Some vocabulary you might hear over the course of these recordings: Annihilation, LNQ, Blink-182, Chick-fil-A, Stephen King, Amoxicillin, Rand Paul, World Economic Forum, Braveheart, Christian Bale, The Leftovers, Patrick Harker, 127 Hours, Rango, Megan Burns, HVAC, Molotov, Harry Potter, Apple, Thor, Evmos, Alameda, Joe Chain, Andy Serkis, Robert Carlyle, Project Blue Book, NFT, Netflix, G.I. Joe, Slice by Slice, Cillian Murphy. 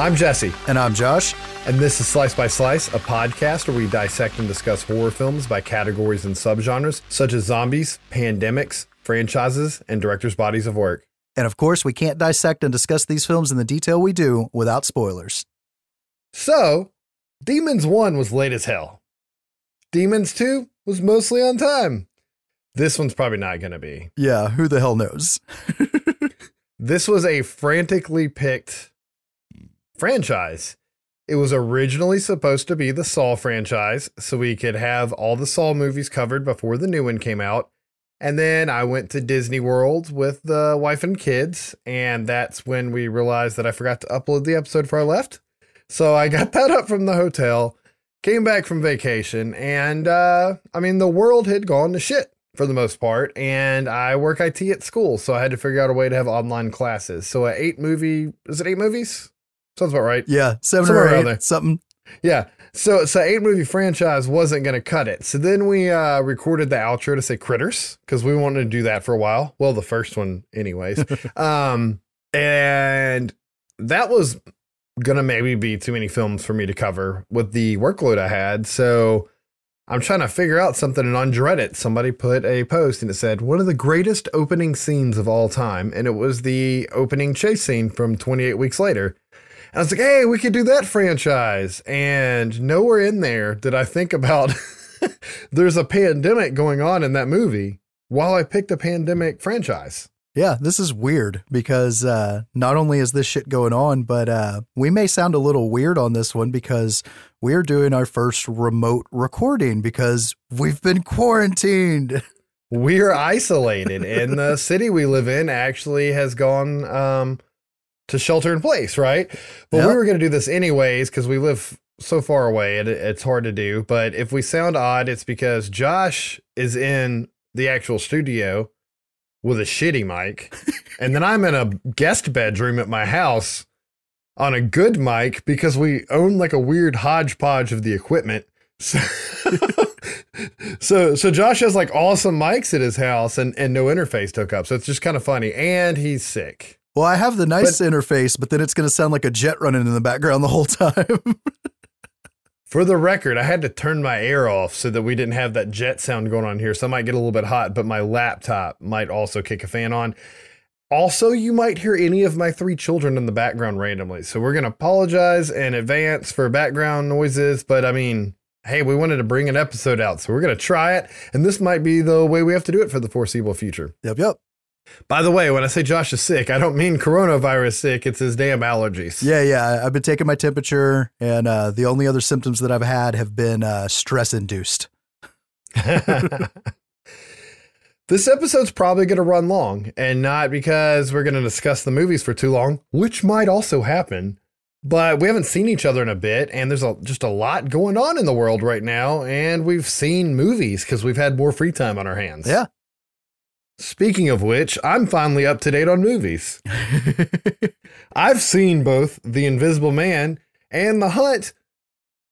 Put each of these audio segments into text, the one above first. I'm Jesse. And I'm Josh. And this is Slice by Slice, a podcast where we dissect and discuss horror films by categories and subgenres, such as zombies, pandemics, franchises, and directors' bodies of work. And of course, we can't dissect and discuss these films in the detail we do without spoilers. So, Demons 1 was late as hell. Demons 2 was mostly on time. This one's probably not going to be. Yeah, who the hell knows? This was a frantically picked franchise. It was originally supposed to be the Saw franchise, so we could have all the Saw movies covered before the new one came out. And then I went to Disney World with the wife and kids, and that's when we realized that I forgot to upload the episode for our left. So I got that up from the hotel, came back from vacation, and the world had gone to shit for the most part, and I work IT at school, so I had to figure out a way to have online classes. So eight movies? Sounds about right. Yeah, somewhere around there. Yeah, so 8-movie franchise wasn't going to cut it. So then we recorded the outro to say Critters, because we wanted to do that for a while. Well, the first one anyways. And that was going to maybe be too many films for me to cover with the workload I had. So I'm trying to figure out something, and on Reddit, somebody put a post and it said, one of the greatest opening scenes of all time. And it was the opening chase scene from 28 Weeks Later. And I was like, hey, we could do that franchise. And nowhere in there did I think about there's a pandemic going on in that movie while I picked a pandemic franchise. Yeah, this is weird because not only is this shit going on, but we may sound a little weird on this one because we're doing our first remote recording because we've been quarantined. We're isolated, and the city we live in actually has gone to shelter in place, right? But yep. We were going to do this anyways because we live so far away and it's hard to do. But if we sound odd, it's because Josh is in the actual studio with a shitty mic. And then I'm in a guest bedroom at my house on a good mic because we own like a weird hodgepodge of the equipment. So Josh has like awesome mics at his house and no interface took up. So it's just kind of funny. And he's sick. Well, I have the nice interface, but then it's going to sound like a jet running in the background the whole time. For the record, I had to turn my air off so that we didn't have that jet sound going on here. So I might get a little bit hot, but my laptop might also kick a fan on. Also, you might hear any of my three children in the background randomly. So we're going to apologize in advance for background noises. But I mean, hey, we wanted to bring an episode out, so we're going to try it. And this might be the way we have to do it for the foreseeable future. Yep. By the way, when I say Josh is sick, I don't mean coronavirus sick. It's his damn allergies. Yeah. I've been taking my temperature, and the only other symptoms that I've had have been stress-induced. This episode's probably going to run long, and not because we're going to discuss the movies for too long, which might also happen, but we haven't seen each other in a bit, and there's just a lot going on in the world right now, and we've seen movies because we've had more free time on our hands. Yeah. Speaking of which, I'm finally up to date on movies. I've seen both The Invisible Man and The Hunt,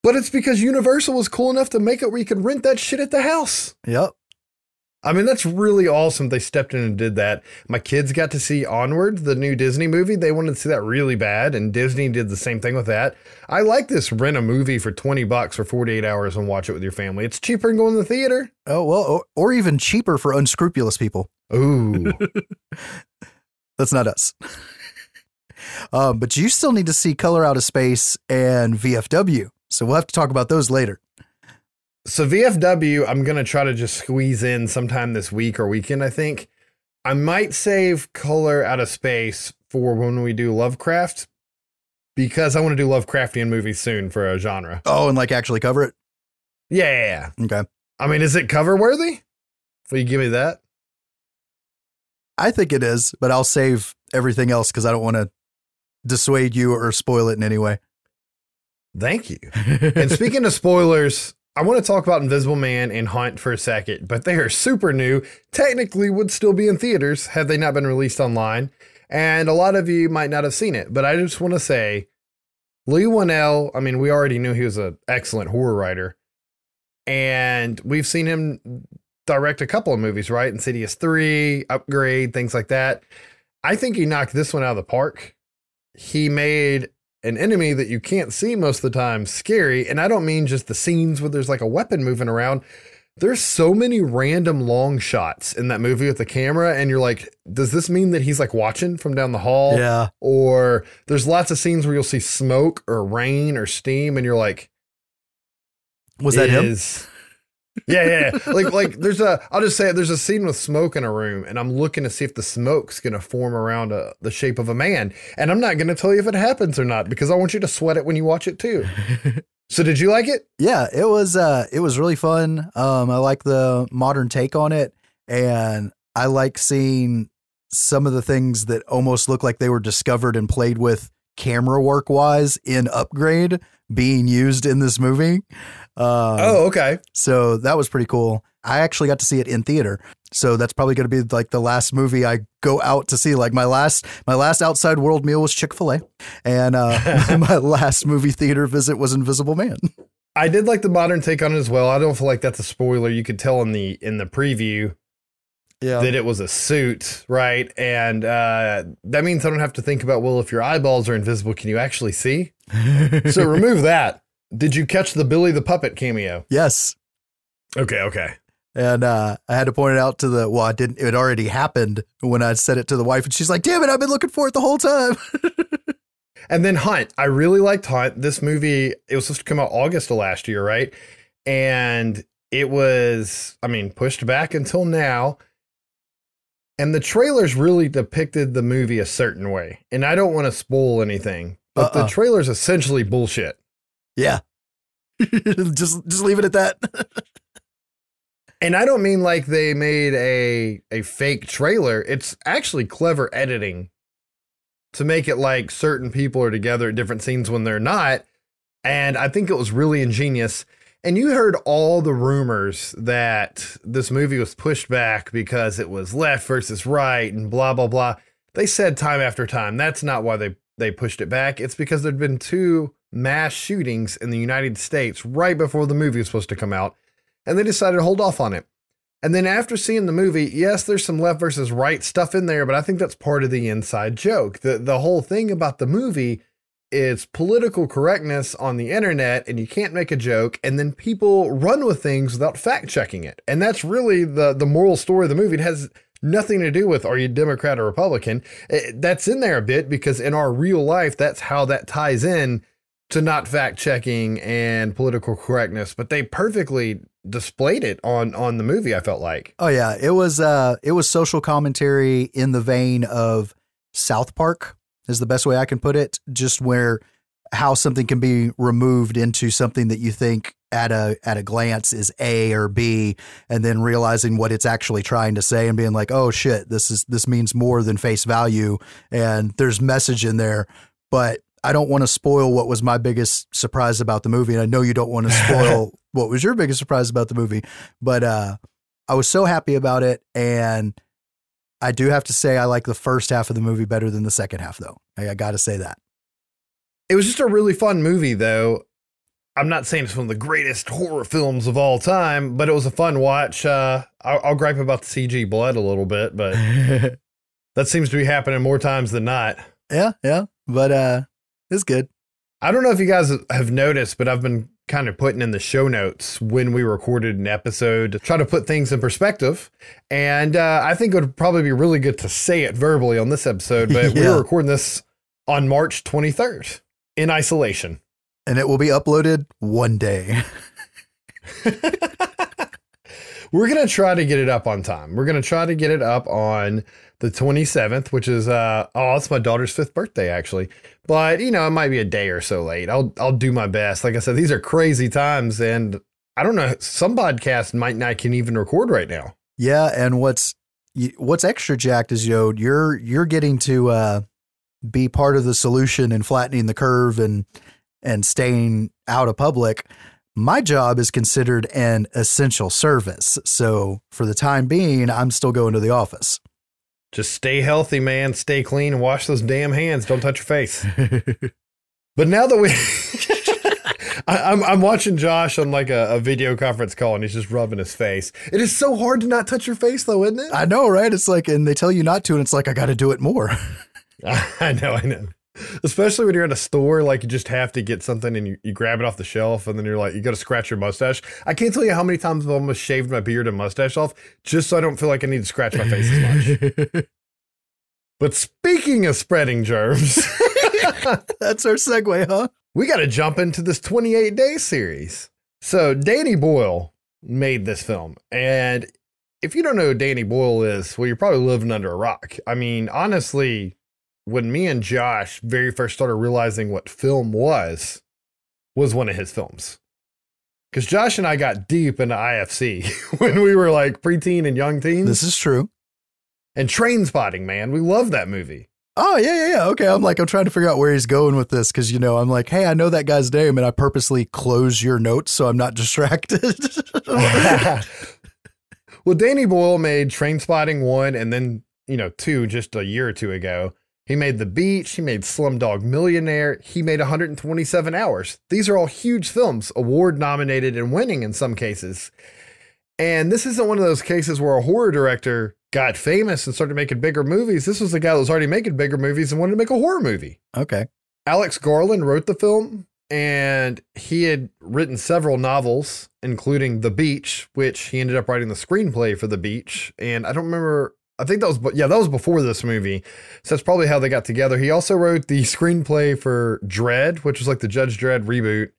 but it's because Universal was cool enough to make it where you could rent that shit at the house. Yep. I mean, that's really awesome. They stepped in and did that. My kids got to see Onward, the new Disney movie. They wanted to see that really bad, and Disney did the same thing with that. I like this rent a movie for $20 for 48 hours and watch it with your family. It's cheaper than going to the theater. Oh, well, or even cheaper for unscrupulous people. Ooh. That's not us. But you still need to see Color Out of Space and VFW. So we'll have to talk about those later. So VFW, I'm going to try to just squeeze in sometime this week or weekend, I think. I might save Color Out of Space for when we do Lovecraft, because I want to do Lovecraftian movies soon for a genre. Oh, and like actually cover it? Yeah. Okay. I mean, is it cover worthy? Will you give me that? I think it is, but I'll save everything else because I don't want to dissuade you or spoil it in any way. Thank you. And speaking of spoilers, I want to talk about Invisible Man and Hunt for a second, but they are super new, technically would still be in theaters had they not been released online. And a lot of you might not have seen it, but I just want to say Lee Whannell, I mean, we already knew he was an excellent horror writer, and we've seen him direct a couple of movies, right? Insidious 3, Upgrade, things like that. I think he knocked this one out of the park. He made an enemy that you can't see most of the time scary. And I don't mean just the scenes where there's like a weapon moving around. There's so many random long shots in that movie with the camera. And you're like, does this mean that he's like watching from down the hall? Yeah. Or there's lots of scenes where you'll see smoke or rain or steam. And you're like, was that him? Yeah. Like there's I'll just say it. There's a scene with smoke in a room and I'm looking to see if the smoke's going to form around the shape of a man. And I'm not going to tell you if it happens or not, because I want you to sweat it when you watch it too. So did you like it? Yeah, it was really fun. I like the modern take on it, and I like seeing some of the things that almost look like they were discovered and played with camera work wise in Upgrade being used in this movie. Okay. So that was pretty cool. I actually got to see it in theater. So that's probably going to be like the last movie I go out to see. Like my last outside world meal was Chick-fil-A, and my last movie theater visit was Invisible Man. I did like the modern take on it as well. I don't feel like that's a spoiler. You could tell in the preview that it was a suit, right? And that means I don't have to think about, well, if your eyeballs are invisible, can you actually see? So remove that. Did you catch the Billy the Puppet cameo? Yes. Okay. And I had to point it out to it already happened when I said it to the wife, and she's like, damn it, I've been looking for it the whole time. And then Hunt. I really liked Hunt. This movie, it was supposed to come out August of last year, right? And it was, pushed back until now. And the trailers really depicted the movie a certain way. And I don't want to spoil anything, but the trailer's essentially bullshit. Yeah. just leave it at that. And I don't mean like they made a fake trailer. It's actually clever editing to make it like certain people are together at different scenes when they're not. And I think it was really ingenious. And you heard all the rumors that this movie was pushed back because it was left versus right and blah, blah, blah. They said time after time, that's not why they pushed it back. It's because there'd been two mass shootings in the United States right before the movie was supposed to come out. And they decided to hold off on it. And then after seeing the movie, yes, there's some left versus right stuff in there, but I think that's part of the inside joke. The whole thing about the movie is political correctness on the internet, and you can't make a joke. And then people run with things without fact checking it. And that's really the moral story of the movie. It has nothing to do with, are you Democrat or Republican? That's in there a bit because in our real life, that's how that ties in to not fact checking and political correctness, but they perfectly displayed it on the movie. I felt like, oh yeah, it was social commentary in the vein of South Park is the best way I can put it. Just where how something can be removed into something that you think at a glance is A or B, and then realizing what it's actually trying to say and being like, oh shit, this means more than face value. And there's message in there, but I don't want to spoil what was my biggest surprise about the movie. And I know you don't want to spoil what was your biggest surprise about the movie, but I was so happy about it. And I do have to say, I like the first half of the movie better than the second half though. I got to say that. It was just a really fun movie though. I'm not saying it's one of the greatest horror films of all time, but it was a fun watch. I'll gripe about the CG blood a little bit, but that seems to be happening more times than not. Yeah. But, it's good. I don't know if you guys have noticed, but I've been kind of putting in the show notes when we recorded an episode to try to put things in perspective. And I think it would probably be really good to say it verbally on this episode, but we were recording this on March 23rd in isolation. And it will be uploaded one day. We're going to try to get it up on time. We're going to try to get it up on the 27th, which is, it's my daughter's 5th birthday, actually. But, it might be a day or so late. I'll do my best. Like I said, these are crazy times. And I don't know, some podcasts might not can even record right now. Yeah. And what's extra jacked is, you're getting to be part of the solution and flattening the curve and staying out of public. My job is considered an essential service. So for the time being, I'm still going to the office. Just stay healthy, man. Stay clean and wash those damn hands. Don't touch your face. But now that we, I'm watching Josh on like a video conference call and he's just rubbing his face. It is so hard to not touch your face though, isn't it? I know, right? It's like, and they tell you not to, and it's like, I got to do it more. I know. Especially when you're at a store, like you just have to get something and you grab it off the shelf and then you're like, you got to scratch your mustache. I can't tell you how many times I've almost shaved my beard and mustache off just so I don't feel like I need to scratch my face as much. But speaking of spreading germs, that's our segue, huh? We got to jump into this 28 Days series. So Danny Boyle made this film, and if you don't know who Danny Boyle is, well, you're probably living under a rock. I mean, honestly, when me and Josh very first started realizing what film was one of his films. Because Josh and I got deep into IFC when we were like preteen and young teens. This is true. And Trainspotting, man. We love that movie. Oh, yeah. Okay. I'm trying to figure out where he's going with this. Because, I'm like, hey, I know that guy's name. And I purposely close your notes so I'm not distracted. Well, Danny Boyle made Trainspotting 1 and then, 2 just a year or two ago. He made The Beach. He made Slumdog Millionaire. He made 127 Hours. These are all huge films, award nominated and winning in some cases. And this isn't one of those cases where a horror director got famous and started making bigger movies. This was a guy that was already making bigger movies and wanted to make a horror movie. Okay. Alex Garland wrote the film, and he had written several novels, including The Beach, which he ended up writing the screenplay for The Beach. And I don't remember... I think that was before this movie. So that's probably how they got together. He also wrote the screenplay for Dread, which was like the Judge Dredd reboot,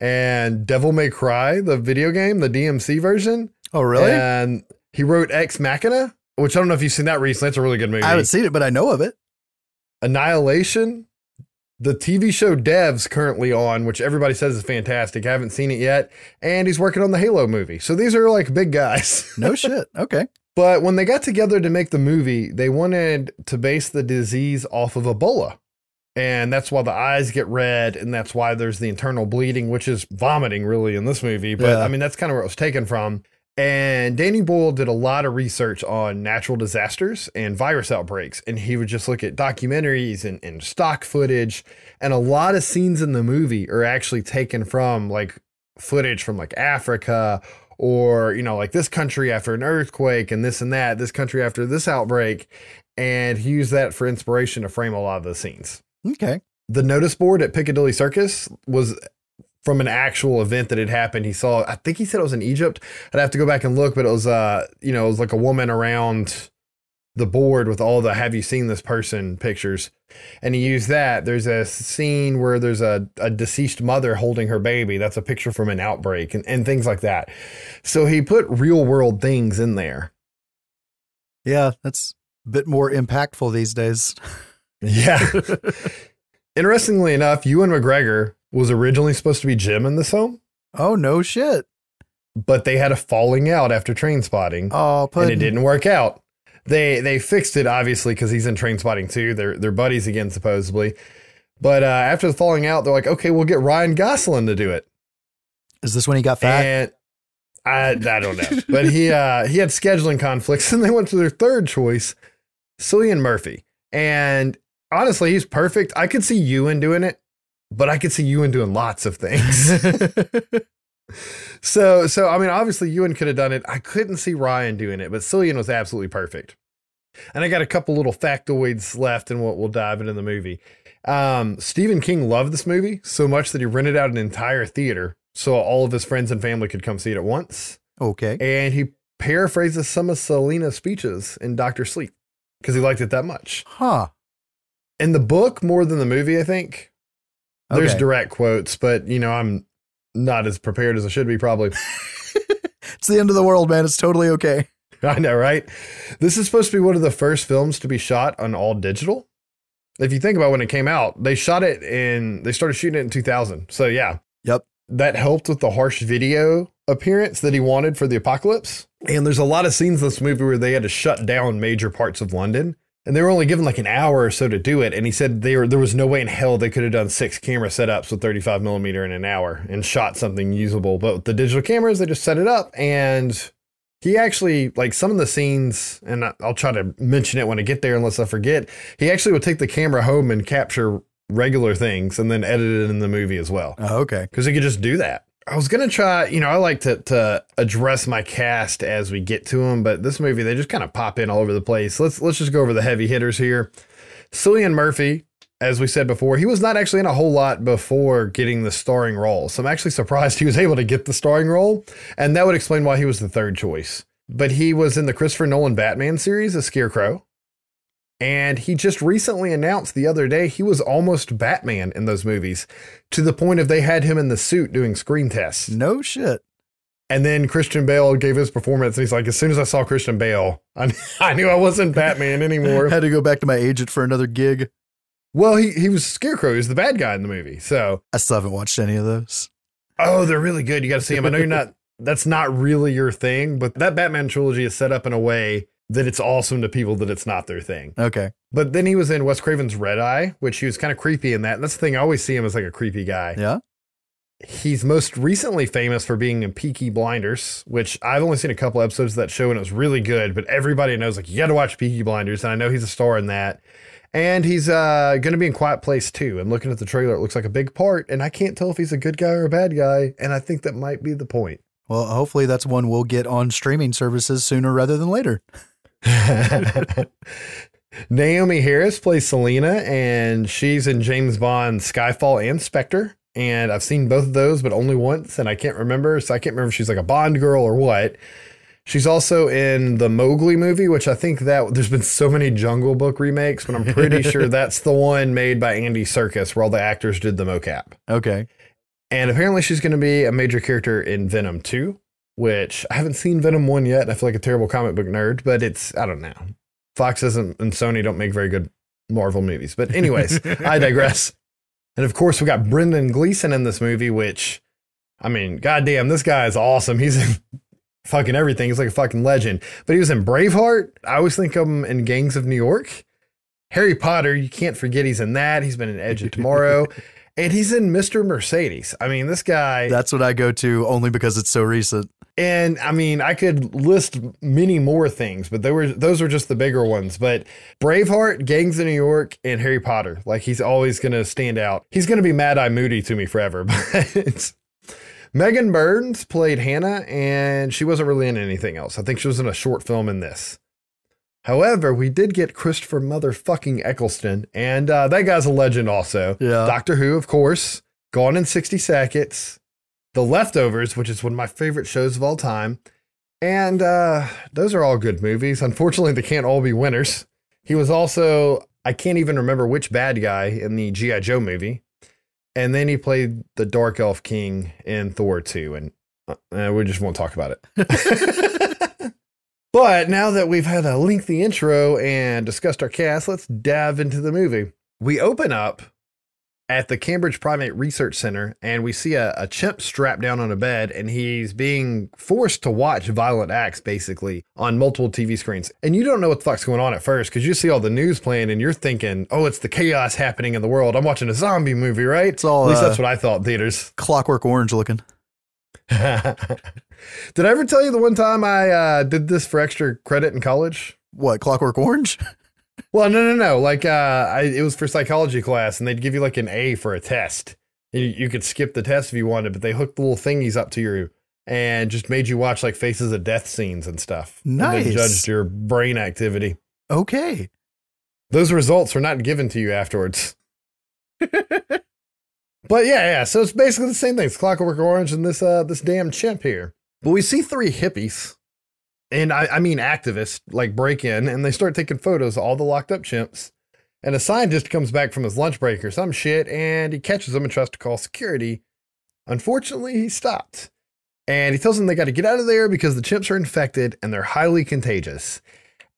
and Devil May Cry, the video game, the DMC version. Oh, really? And he wrote Ex Machina, which I don't know if you've seen that recently. It's a really good movie. I haven't seen it, but I know of it. Annihilation, the TV show Devs currently on, which everybody says is fantastic. I haven't seen it yet. And he's working on the Halo movie. So these are like big guys. No shit. Okay. But when they got together to make the movie, they wanted to base the disease off of Ebola. And that's why the eyes get red. And that's why there's the internal bleeding, which is vomiting really in this movie. But yeah. I mean, that's kind of where it was taken from. And Danny Boyle did a lot of research on natural disasters and virus outbreaks. And he would just look at documentaries and stock footage. And a lot of scenes in the movie are actually taken from like footage from like Africa, or, like this country after an earthquake and this and that, this country after this outbreak. And he used that for inspiration to frame a lot of the scenes. Okay. The notice board at Piccadilly Circus was from an actual event that had happened. He saw, I think he said it was in Egypt. I'd have to go back and look, but it was, it was like a woman around the board with all the "have you seen this person" pictures. And he used that. There's a scene where there's a deceased mother holding her baby. That's a picture from an outbreak and things like that. So he put real world things in there. Yeah, that's a bit more impactful these days. Yeah. Interestingly enough, Ewan McGregor was originally supposed to be Jim in this film. Oh, no shit. But they had a falling out after Trainspotting. Oh, and it didn't work out. They fixed it, obviously, because he's in Trainspotting too. They're buddies again, supposedly. But after the falling out, they're like, okay, we'll get Ryan Gosling to do it. Is this when he got fat? And I don't know. But he had scheduling conflicts, and they went to their third choice, Cillian Murphy. And honestly, he's perfect. I could see Ewan doing it, but I could see Ewan doing lots of things. So I mean, obviously Ewan could have done it. I couldn't see Ryan doing it, but Cillian was absolutely perfect. And I got a couple little factoids left, and we'll dive into the movie. Stephen King loved this movie so much that he rented out an entire theater so all of his friends and family could come see it at once. Okay. And he paraphrases some of Selena's speeches in Dr. Sleep because he liked it that much. Huh. In the book, more than the movie, I think. Okay. There's direct quotes, but I'm not as prepared as I should be, probably. It's the end of the world, man. It's totally okay. I know, right? This is supposed to be one of the first films to be shot on all digital. If you think about when it came out, they started shooting it in 2000. So yeah. Yep. That helped with the harsh video appearance that he wanted for the apocalypse. And there's a lot of scenes in this movie where they had to shut down major parts of London. And they were only given like an hour or so to do it. And he said there was no way in hell they could have done 6 camera setups with 35 millimeter in an hour and shot something usable. But with the digital cameras, they just set it up. And he actually, like some of the scenes, and I'll try to mention it when I get there unless I forget, he actually would take the camera home and capture regular things and then edit it in the movie as well. Oh, okay. Because he could just do that. I was going to try, I like to address my cast as we get to them, but this movie, they just kind of pop in all over the place. Let's just go over the heavy hitters here. Cillian Murphy as we said before, he was not actually in a whole lot before getting the starring role. So I'm actually surprised he was able to get the starring role. And that would explain why he was the third choice. But he was in the Christopher Nolan Batman series as Scarecrow. And he just recently announced the other day he was almost Batman in those movies, to the point of they had him in the suit doing screen tests. No shit. And then Christian Bale gave his performance. And he's like, as soon as I saw Christian Bale, I knew I wasn't Batman anymore. Had to go back to my agent for another gig. Well, he was Scarecrow. He was the bad guy in the movie. So I still haven't watched any of those. Oh, they're really good. You got to see them. I know you're not, that's not really your thing, but that Batman trilogy is set up in a way that it's awesome to people that it's not their thing. Okay. But then he was in Wes Craven's Red Eye, which he was kind of creepy in that. And that's the thing. I always see him as like a creepy guy. Yeah. He's most recently famous for being in Peaky Blinders, which I've only seen a couple episodes of that show and it was really good, but everybody knows like, you got to watch Peaky Blinders. And I know he's a star in that. And he's going to be in Quiet Place 2. And looking at the trailer, it looks like a big part. And I can't tell if he's a good guy or a bad guy. And I think that might be the point. Well, hopefully that's one we'll get on streaming services sooner rather than later. Naomi Harris plays Selena, and she's in James Bond's Skyfall and Spectre. And I've seen both of those, but only once. And I can't remember. So I can't remember if she's like a Bond girl or what. She's also in the Mowgli movie, which I think that there's been so many Jungle Book remakes, but I'm pretty sure that's the one made by Andy Serkis where all the actors did the mocap. Okay. And apparently she's going to be a major character in Venom 2, which I haven't seen Venom 1 yet. And I feel like a terrible comic book nerd, but it's, I don't know. Fox isn't and Sony don't make very good Marvel movies. But anyways, I digress. And of course, we got Brendan Gleeson in this movie, which, I mean, goddamn, this guy is awesome. He's in fucking everything. He's like a fucking legend. But he was in Braveheart. I always think of him in Gangs of New York. Harry Potter, you can't forget he's in that. He's been in Edge of Tomorrow. And he's in Mr. Mercedes. I mean, this guy. That's what I go to only because it's so recent. And I mean, I could list many more things, but those were just the bigger ones. But Braveheart, Gangs of New York, and Harry Potter. Like, he's always going to stand out. He's going to be Mad-Eye Moody to me forever. But Megan Burns played Hannah, and she wasn't really in anything else. I think she was in a short film in this. However, we did get Christopher motherfucking Eccleston, and that guy's a legend also. Yeah. Doctor Who, of course, Gone in 60 Seconds, The Leftovers, which is one of my favorite shows of all time, and those are all good movies. Unfortunately, they can't all be winners. He was also, I can't even remember which bad guy in the G.I. Joe movie, and then he played the Dark Elf King in Thor 2, and we just won't talk about it. But now that we've had a lengthy intro and discussed our cast, let's dive into the movie. We open up at the Cambridge Primate Research Center, and we see a chimp strapped down on a bed, and he's being forced to watch violent acts, basically, on multiple TV screens. And you don't know what the fuck's going on at first, because you see all the news playing, and you're thinking, oh, it's the chaos happening in the world. I'm watching a zombie movie, right? It's all, at least that's what I thought in theaters. Clockwork Orange looking. Did I ever tell you the one time I did this for extra credit in college? What, Clockwork Orange? Well, no. Like, it was for psychology class, and they'd give you like an A for a test. You could skip the test if you wanted, but they hooked the little thingies up to you and just made you watch like Faces of Death scenes and stuff. Nice. And they judged your brain activity. Okay. Those results were not given to you afterwards. But yeah, so it's basically the same thing. It's Clockwork Orange and this damn chimp here. But we see three hippies, and I mean activists, like break in, and they start taking photos of all the locked up chimps. And a scientist comes back from his lunch break or some shit, and he catches them and tries to call security. Unfortunately, he's stopped. And he tells them they got to get out of there because the chimps are infected and they're highly contagious.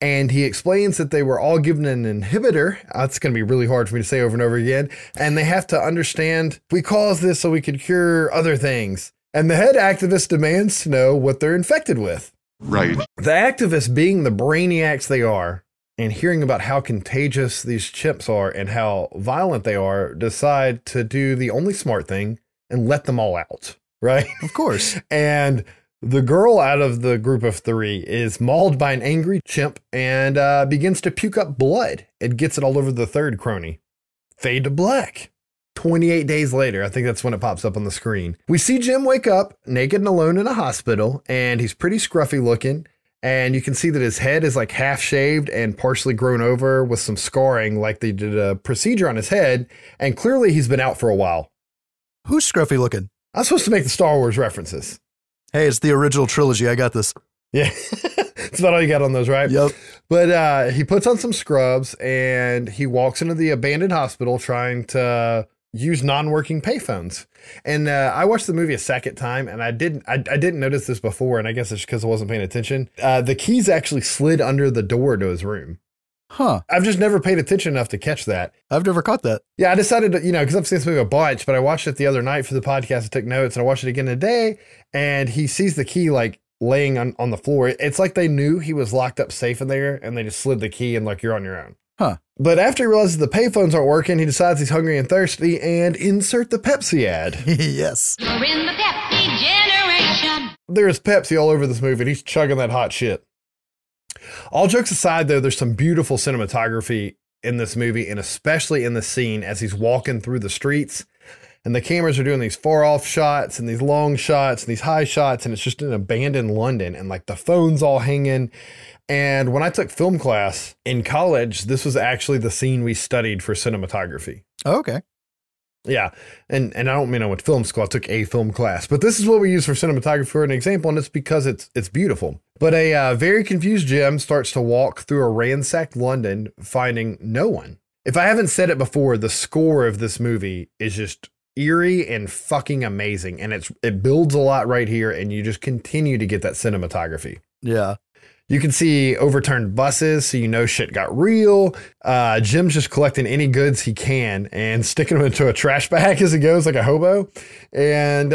And he explains that they were all given an inhibitor. That's going to be really hard for me to say over and over again. And they have to understand we caused this so we could cure other things. And the head activist demands to know what they're infected with. Right. The activists, being the brainiacs they are, and hearing about how contagious these chimps are and how violent they are, decide to do the only smart thing and let them all out. Right? Of course. And the girl out of the group of three is mauled by an angry chimp and begins to puke up blood. It gets it all over the third crony. Fade to black. 28 days later, I think that's when it pops up on the screen. We see Jim wake up naked and alone in a hospital, and he's pretty scruffy looking. And you can see that his head is like half shaved and partially grown over with some scarring, like they did a procedure on his head. And clearly he's been out for a while. Who's scruffy looking? I'm supposed to make the Star Wars references. Hey, it's the original trilogy. I got this. Yeah. It's about all you got on those, right? Yep. But he puts on some scrubs and he walks into the abandoned hospital trying to use non-working payphones. And I watched the movie a second time, and I didn't notice this before, and I guess it's because I wasn't paying attention. The keys actually slid under the door to his room. Huh. I've just never paid attention enough to catch that. I've never caught that. Yeah, I decided to, because I've seen this movie a bunch, but I watched it the other night for the podcast. I took notes, and I watched it again today, and he sees the key, like, laying on the floor. It's like they knew he was locked up safe in there, and they just slid the key, and, like, you're on your own. Huh. But after he realizes the payphones aren't working, he decides he's hungry and thirsty and insert the Pepsi ad. Yes. We're in the Pepsi generation. There is Pepsi all over this movie, and he's chugging that hot shit. All jokes aside, though, there's some beautiful cinematography in this movie, and especially in the scene as he's walking through the streets, and the cameras are doing these far-off shots and these long shots and these high shots, and it's just an abandoned London, and, like, the phone's all hanging. And when I took film class in college, this was actually the scene we studied for cinematography. Oh, okay. Yeah. And I don't mean I went to film school. I took a film class, but this is what we use for cinematography for an example. And it's because it's beautiful. But a very confused Jim starts to walk through a ransacked London, finding no one. If I haven't said it before, the score of this movie is just eerie and fucking amazing. And it builds a lot right here. And you just continue to get that cinematography. Yeah. You can see overturned buses, so you know shit got real. Jim's just collecting any goods he can and sticking them into a trash bag as he goes, like a hobo. And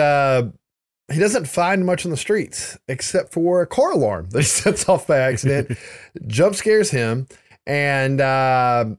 he doesn't find much on the streets except for a car alarm that he sets off by accident. Jump scares him. And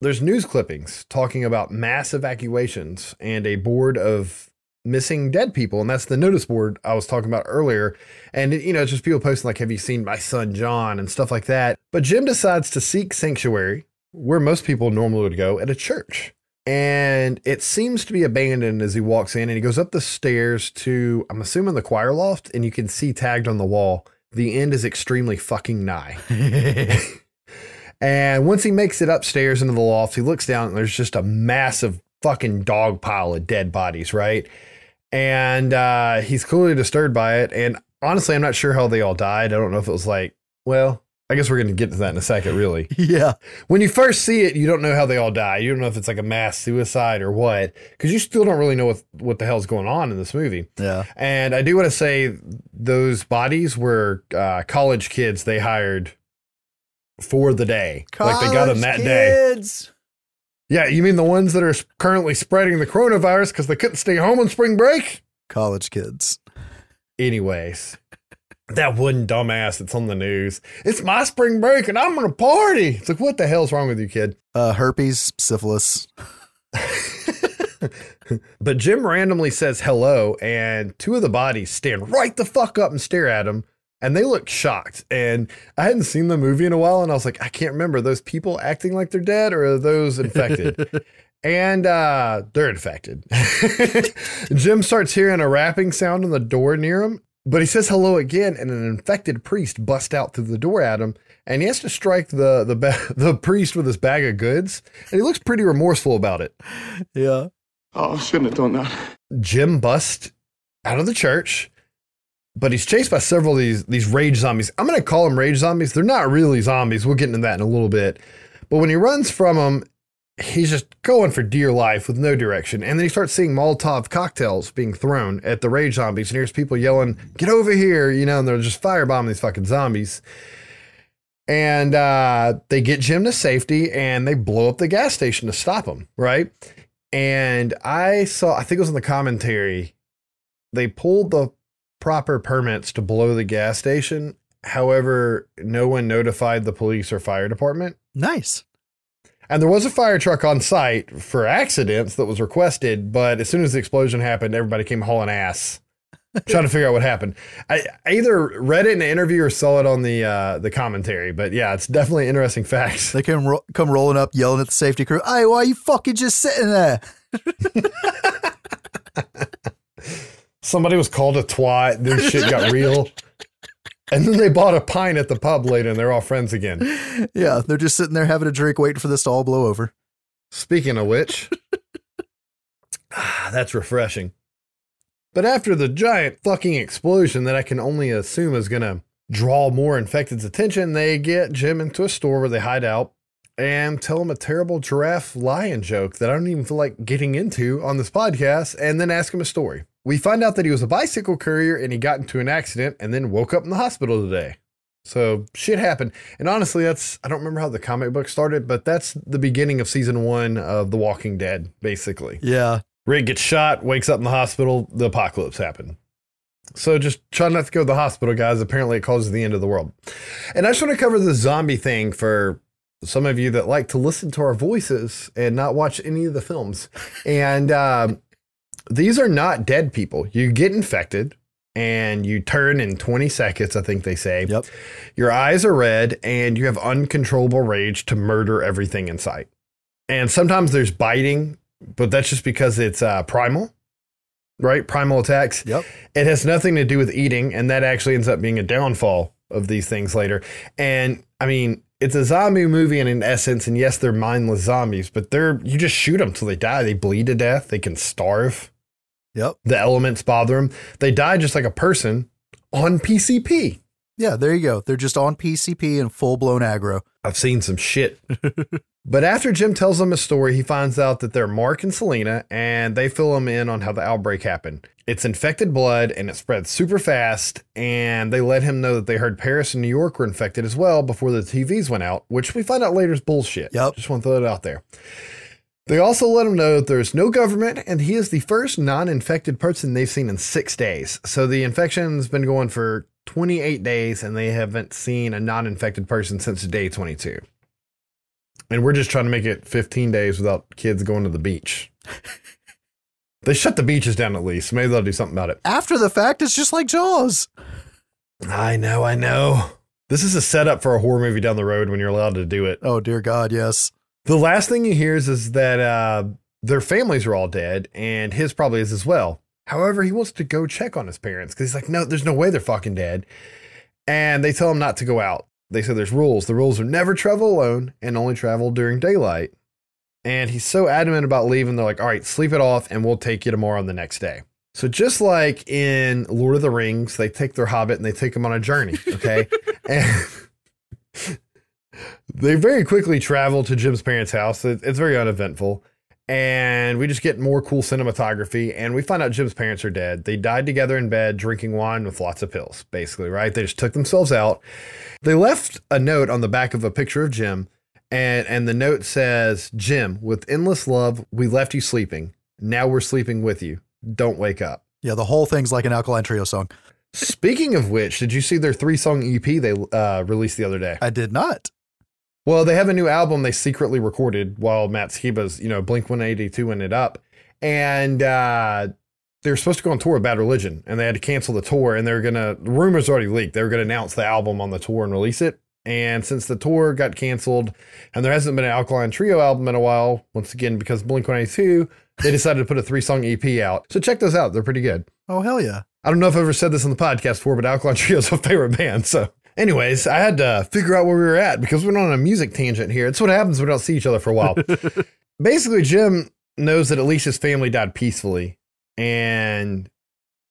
there's news clippings talking about mass evacuations and a board of missing dead people, and that's the notice board I was talking about earlier. And it's just people posting, like, have you seen my son John and stuff like that. But Jim decides to seek sanctuary where most people normally would go, at a church, and it seems to be abandoned as he walks in. And he goes up the stairs to, I'm assuming, the choir loft, and you can see tagged on the wall, the end is extremely fucking nigh. And once he makes it upstairs into the loft, he looks down and there's just a massive fucking dog pile of dead bodies, right? And he's clearly disturbed by it. And honestly, I'm not sure how they all died. I don't know if it was like, well, I guess we're going to get to that in a second, really. Yeah. When you first see it, you don't know how they all die. You don't know if it's like a mass suicide or what, because you still don't really know what the hell's going on in this movie. Yeah. And I do want to say those bodies were college kids they hired for the day. College, like, they got them that kids. Day. Yeah, you mean the ones that are currently spreading the coronavirus because they couldn't stay home on spring break? College kids. Anyways, that one dumbass that's on the news. It's my spring break and I'm going to party. It's like, what the hell's wrong with you, kid? Herpes, syphilis. But Jim randomly says hello, and two of the bodies stand right the fuck up and stare at him. And they look shocked. And I hadn't seen the movie in a while, and I was like, I can't remember, are those people acting like they're dead, or are those infected? And they're infected. Jim starts hearing a rapping sound on the door near him, but he says hello again, and an infected priest busts out through the door at him, and he has to strike the priest with his bag of goods, and he looks pretty remorseful about it. Yeah. Oh, I shouldn't have done that. Jim busts out of the church, but he's chased by several of these rage zombies. I'm going to call them rage zombies. They're not really zombies. We'll get into that in a little bit. But when he runs from them, he's just going for dear life with no direction. And then he starts seeing Molotov cocktails being thrown at the rage zombies. And here's people yelling, get over here, and they're just firebombing these fucking zombies. And they get Jim to safety, and they blow up the gas station to stop him, right? And I think it was in the commentary, they pulled the proper permits to blow the gas station. However, no one notified the police or fire department. Nice. And there was a fire truck on site for accidents that was requested, but as soon as the explosion happened, everybody came hauling ass trying to figure out what happened. I either read it in an interview or saw it on the commentary, but yeah, it's definitely interesting facts. They can come rolling up yelling at the safety crew, hey, why are you fucking just sitting there? Somebody was called a twat. This shit got real. And then they bought a pint at the pub later and they're all friends again. Yeah, they're just sitting there having a drink, waiting for this to all blow over. Speaking of which, that's refreshing. But after the giant fucking explosion that I can only assume is going to draw more infected's attention, they get Jim into a store where they hide out and tell him a terrible giraffe lion joke that I don't even feel like getting into on this podcast, and then ask him a story. We find out that he was a bicycle courier and he got into an accident and then woke up in the hospital today. So shit happened. And honestly, I don't remember how the comic book started, but that's the beginning of season 1 of The Walking Dead, basically. Yeah. Rick gets shot, wakes up in the hospital, the apocalypse happened. So just try not to go to the hospital, guys. Apparently it causes the end of the world. And I just want to cover the zombie thing for some of you that like to listen to our voices and not watch any of the films. And these are not dead people. You get infected and you turn in 20 seconds, I think they say. Yep. Your eyes are red and you have uncontrollable rage to murder everything in sight. And sometimes there's biting, but that's just because it's primal, right? Primal attacks. Yep. It has nothing to do with eating, and that actually ends up being a downfall of these things later. And I mean, it's a zombie movie and in essence, and yes, they're mindless zombies, but you just shoot them till they die. They bleed to death. They can starve. Yep. The elements bother them. They die just like a person on PCP. Yeah, there you go. They're just on PCP and full-blown aggro. I've seen some shit. But after Jim tells them a story, he finds out that they're Mark and Selena, and they fill him in on how the outbreak happened. It's infected blood, and it spreads super fast, and they let him know that they heard Paris and New York were infected as well before the TVs went out, which we find out later is bullshit. Yep. Just want to throw that out there. They also let him know that there's no government, and he is the first non-infected person they've seen in 6 days. So the infection's been going for 28 days, and they haven't seen a non-infected person since day 22. And we're just trying to make it 15 days without kids going to the beach. They shut the beaches down at least. Maybe they'll do something about it. After the fact, it's just like Jaws. I know. This is a setup for a horror movie down the road when you're allowed to do it. Oh, dear God, yes. The last thing he hears is that their families are all dead, and his probably is as well. However, he wants to go check on his parents because he's like, no, there's no way they're fucking dead. And they tell him not to go out. They say there's rules. The rules are never travel alone and only travel during daylight. And he's so adamant about leaving. They're like, all right, sleep it off and we'll take you tomorrow on the next day. So just like in Lord of the Rings, they take their hobbit and they take him on a journey. Okay. And they very quickly travel to Jim's parents' house. It's very uneventful. And we just get more cool cinematography, and we find out Jim's parents are dead. They died together in bed, drinking wine with lots of pills, basically, right? They just took themselves out. They left a note on the back of a picture of Jim, and the note says, Jim, with endless love, we left you sleeping. Now we're sleeping with you. Don't wake up. Yeah, the whole thing's like an Alkaline Trio song. Speaking of which, did you see their 3-song EP they released the other day? I did not. Well, they have a new album they secretly recorded while Matt Skiba's, Blink-182ing it up. And they were supposed to go on tour with Bad Religion, and they had to cancel the tour. And rumors already leaked, they were going to announce the album on the tour and release it. And since the tour got canceled and there hasn't been an Alkaline Trio album in a while, once again, because Blink-182, they decided to put a 3-song EP out. So check those out. They're pretty good. Oh, hell yeah. I don't know if I've ever said this on the podcast before, but Alkaline Trio is my favorite band, so. Anyways, I had to figure out where we were at because we're on a music tangent here. It's what happens when we don't see each other for a while. Basically, Jim knows that at least his family died peacefully, and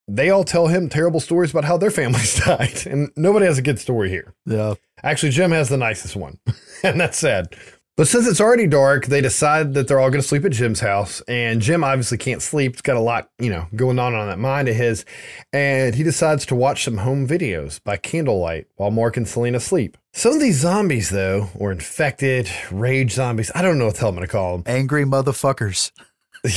they all tell him terrible stories about how their families died, and nobody has a good story here. Yeah. Actually, Jim has the nicest one, and that's sad. But since it's already dark, they decide that they're all going to sleep at Jim's house, and Jim obviously can't sleep. It's got a lot, going on that mind of his, and he decides to watch some home videos by candlelight while Mark and Selena sleep. Some of these zombies, though, or infected rage zombies, I don't know what the hell I'm going to call them. Angry motherfuckers.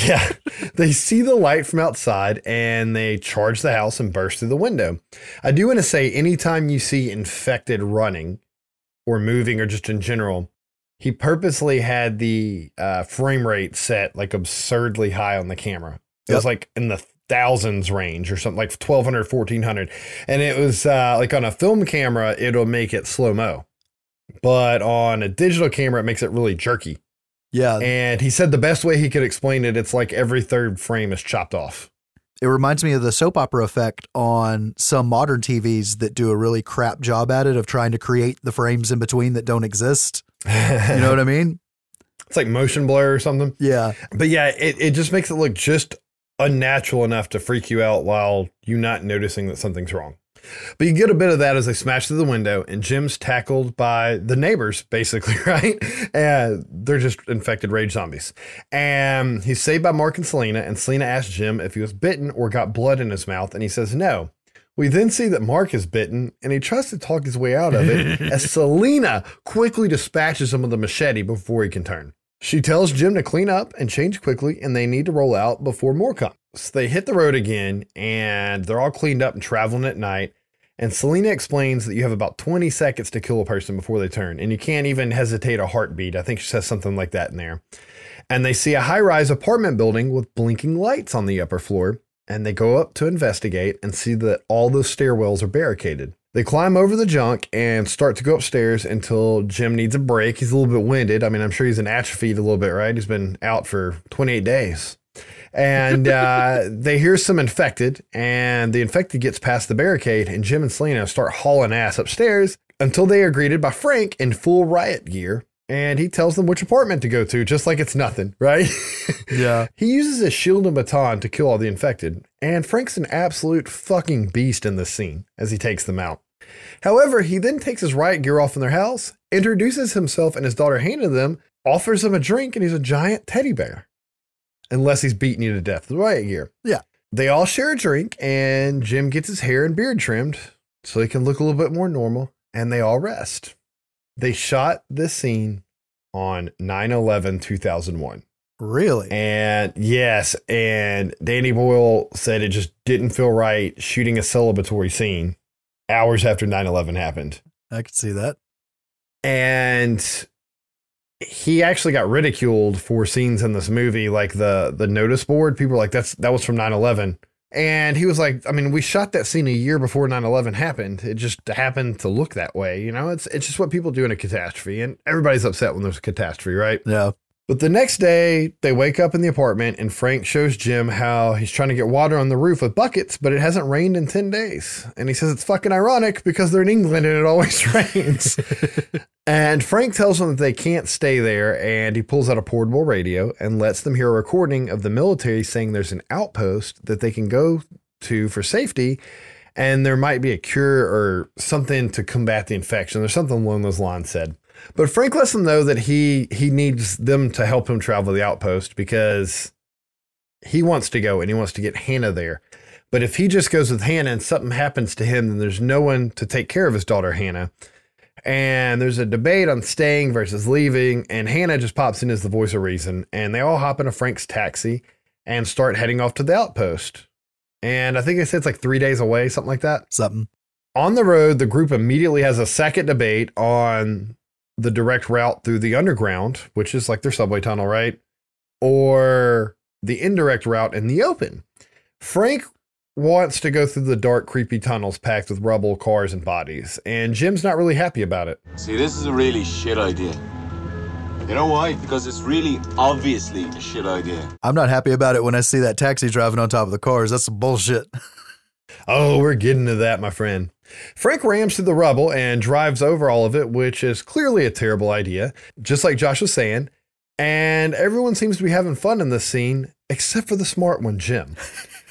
Yeah, they see the light from outside and they charge the house and burst through the window. I do want to say anytime you see infected running or moving or just in general, he purposely had the frame rate set like absurdly high on the camera. It was like in the thousands range or something, like 1200, 1400. And it was like on a film camera, it'll make it slow-mo. But on a digital camera, it makes it really jerky. Yeah. And he said the best way he could explain it, it's like every third frame is chopped off. It reminds me of the soap opera effect on some modern TVs that do a really crap job at it of trying to create the frames in between that don't exist. You know what I mean? It's like motion blur or something. Yeah. But yeah, it just makes it look just unnatural enough to freak you out while you're not noticing that something's wrong. But you get a bit of that as they smash through the window and Jim's tackled by the neighbors, basically, right? They're just infected rage zombies. And he's saved by Mark and Selena asks Jim if he was bitten or got blood in his mouth, and he says no. We then see that Mark is bitten, and he tries to talk his way out of it as Selena quickly dispatches him with a machete before he can turn. She tells Jim to clean up and change quickly, and they need to roll out before more comes. So they hit the road again, and they're all cleaned up and traveling at night. And Selena explains that you have about 20 seconds to kill a person before they turn, and you can't even hesitate a heartbeat. I think she says something like that in there. And they see a high-rise apartment building with blinking lights on the upper floor, and they go up to investigate and see that all those stairwells are barricaded. They climb over the junk and start to go upstairs until Jim needs a break. He's a little bit winded. I mean, I'm sure he's been atrophied a little bit, right? He's been out for 28 days. And they hear some infected, and the infected gets past the barricade, and Jim and Selena start hauling ass upstairs until they are greeted by Frank in full riot gear. And he tells them which apartment to go to, just like it's nothing, right? Yeah. He uses a shield and baton to kill all the infected. And Frank's an absolute fucking beast in this scene as he takes them out. However, he then takes his riot gear off in their house, introduces himself and his daughter Hannah to them, offers them a drink, and he's a giant teddy bear. Unless he's beating you to death with riot gear. Yeah. They all share a drink, and Jim gets his hair and beard trimmed so he can look a little bit more normal, and they all rest. They shot this scene on 9/11/2001. Really? And yes. And Danny Boyle said it just didn't feel right shooting a celebratory scene hours after 9/11 happened. I could see that. And he actually got ridiculed for scenes in this movie, like the notice board. People were like, that was from 9/11. And he was like, I mean, we shot that scene a year before 9/11 happened. It just happened to look that way. You know, it's just what people do in a catastrophe. And everybody's upset when there's a catastrophe, right? Yeah. But the next day, they wake up in the apartment and Frank shows Jim how he's trying to get water on the roof with buckets, but it hasn't rained in 10 days. And he says it's fucking ironic because they're in England and it always rains. And Frank tells them that they can't stay there, and he pulls out a portable radio and lets them hear a recording of the military saying there's an outpost that they can go to for safety, and there might be a cure or something to combat the infection. There's something along those lines said. But Frank lets them know that he needs them to help him travel the outpost because he wants to go and he wants to get Hannah there. But if he just goes with Hannah and something happens to him, then there's no one to take care of his daughter, Hannah. And there's a debate on staying versus leaving. And Hannah just pops in as the voice of reason. And they all hop into Frank's taxi and start heading off to the outpost. And I think they said it's like 3 days away, something like that. Something. On the road, the group immediately has a second debate on the direct route through the underground, which is like their subway tunnel, right? Or the indirect route in the open. Frank wants to go through the dark, creepy tunnels packed with rubble, cars, and bodies. And Jim's not really happy about it. See, this is a really shit idea. You know why? Because it's really obviously a shit idea. I'm not happy about it when I see that taxi driving on top of the cars. That's some bullshit. Oh, we're getting to that, my friend. Frank rams through the rubble and drives over all of it, which is clearly a terrible idea, just like Josh was saying. And everyone seems to be having fun in this scene, except for the smart one, Jim.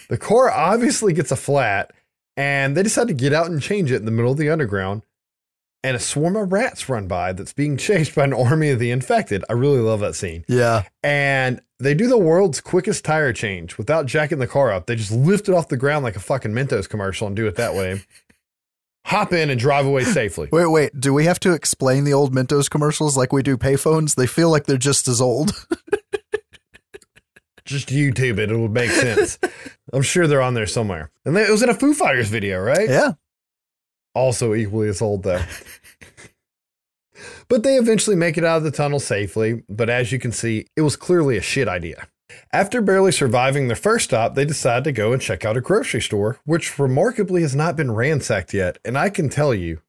The car obviously gets a flat, and they decide to get out and change it in the middle of the underground. And a swarm of rats run by that's being chased by an army of the infected. I really love that scene. Yeah. And they do the world's quickest tire change without jacking the car up. They just lift it off the ground like a fucking Mentos commercial and do it that way. Hop in and drive away safely. Wait. Do we have to explain the old Mentos commercials like we do payphones? They feel like they're just as old. Just YouTube it. It would make sense. I'm sure they're on there somewhere. And it was in a Foo Fighters video, right? Yeah. Also equally as old, though. But they eventually make it out of the tunnel safely. But as you can see, it was clearly a shit idea. After barely surviving their first stop, they decide to go and check out a grocery store, which remarkably has not been ransacked yet. And I can tell you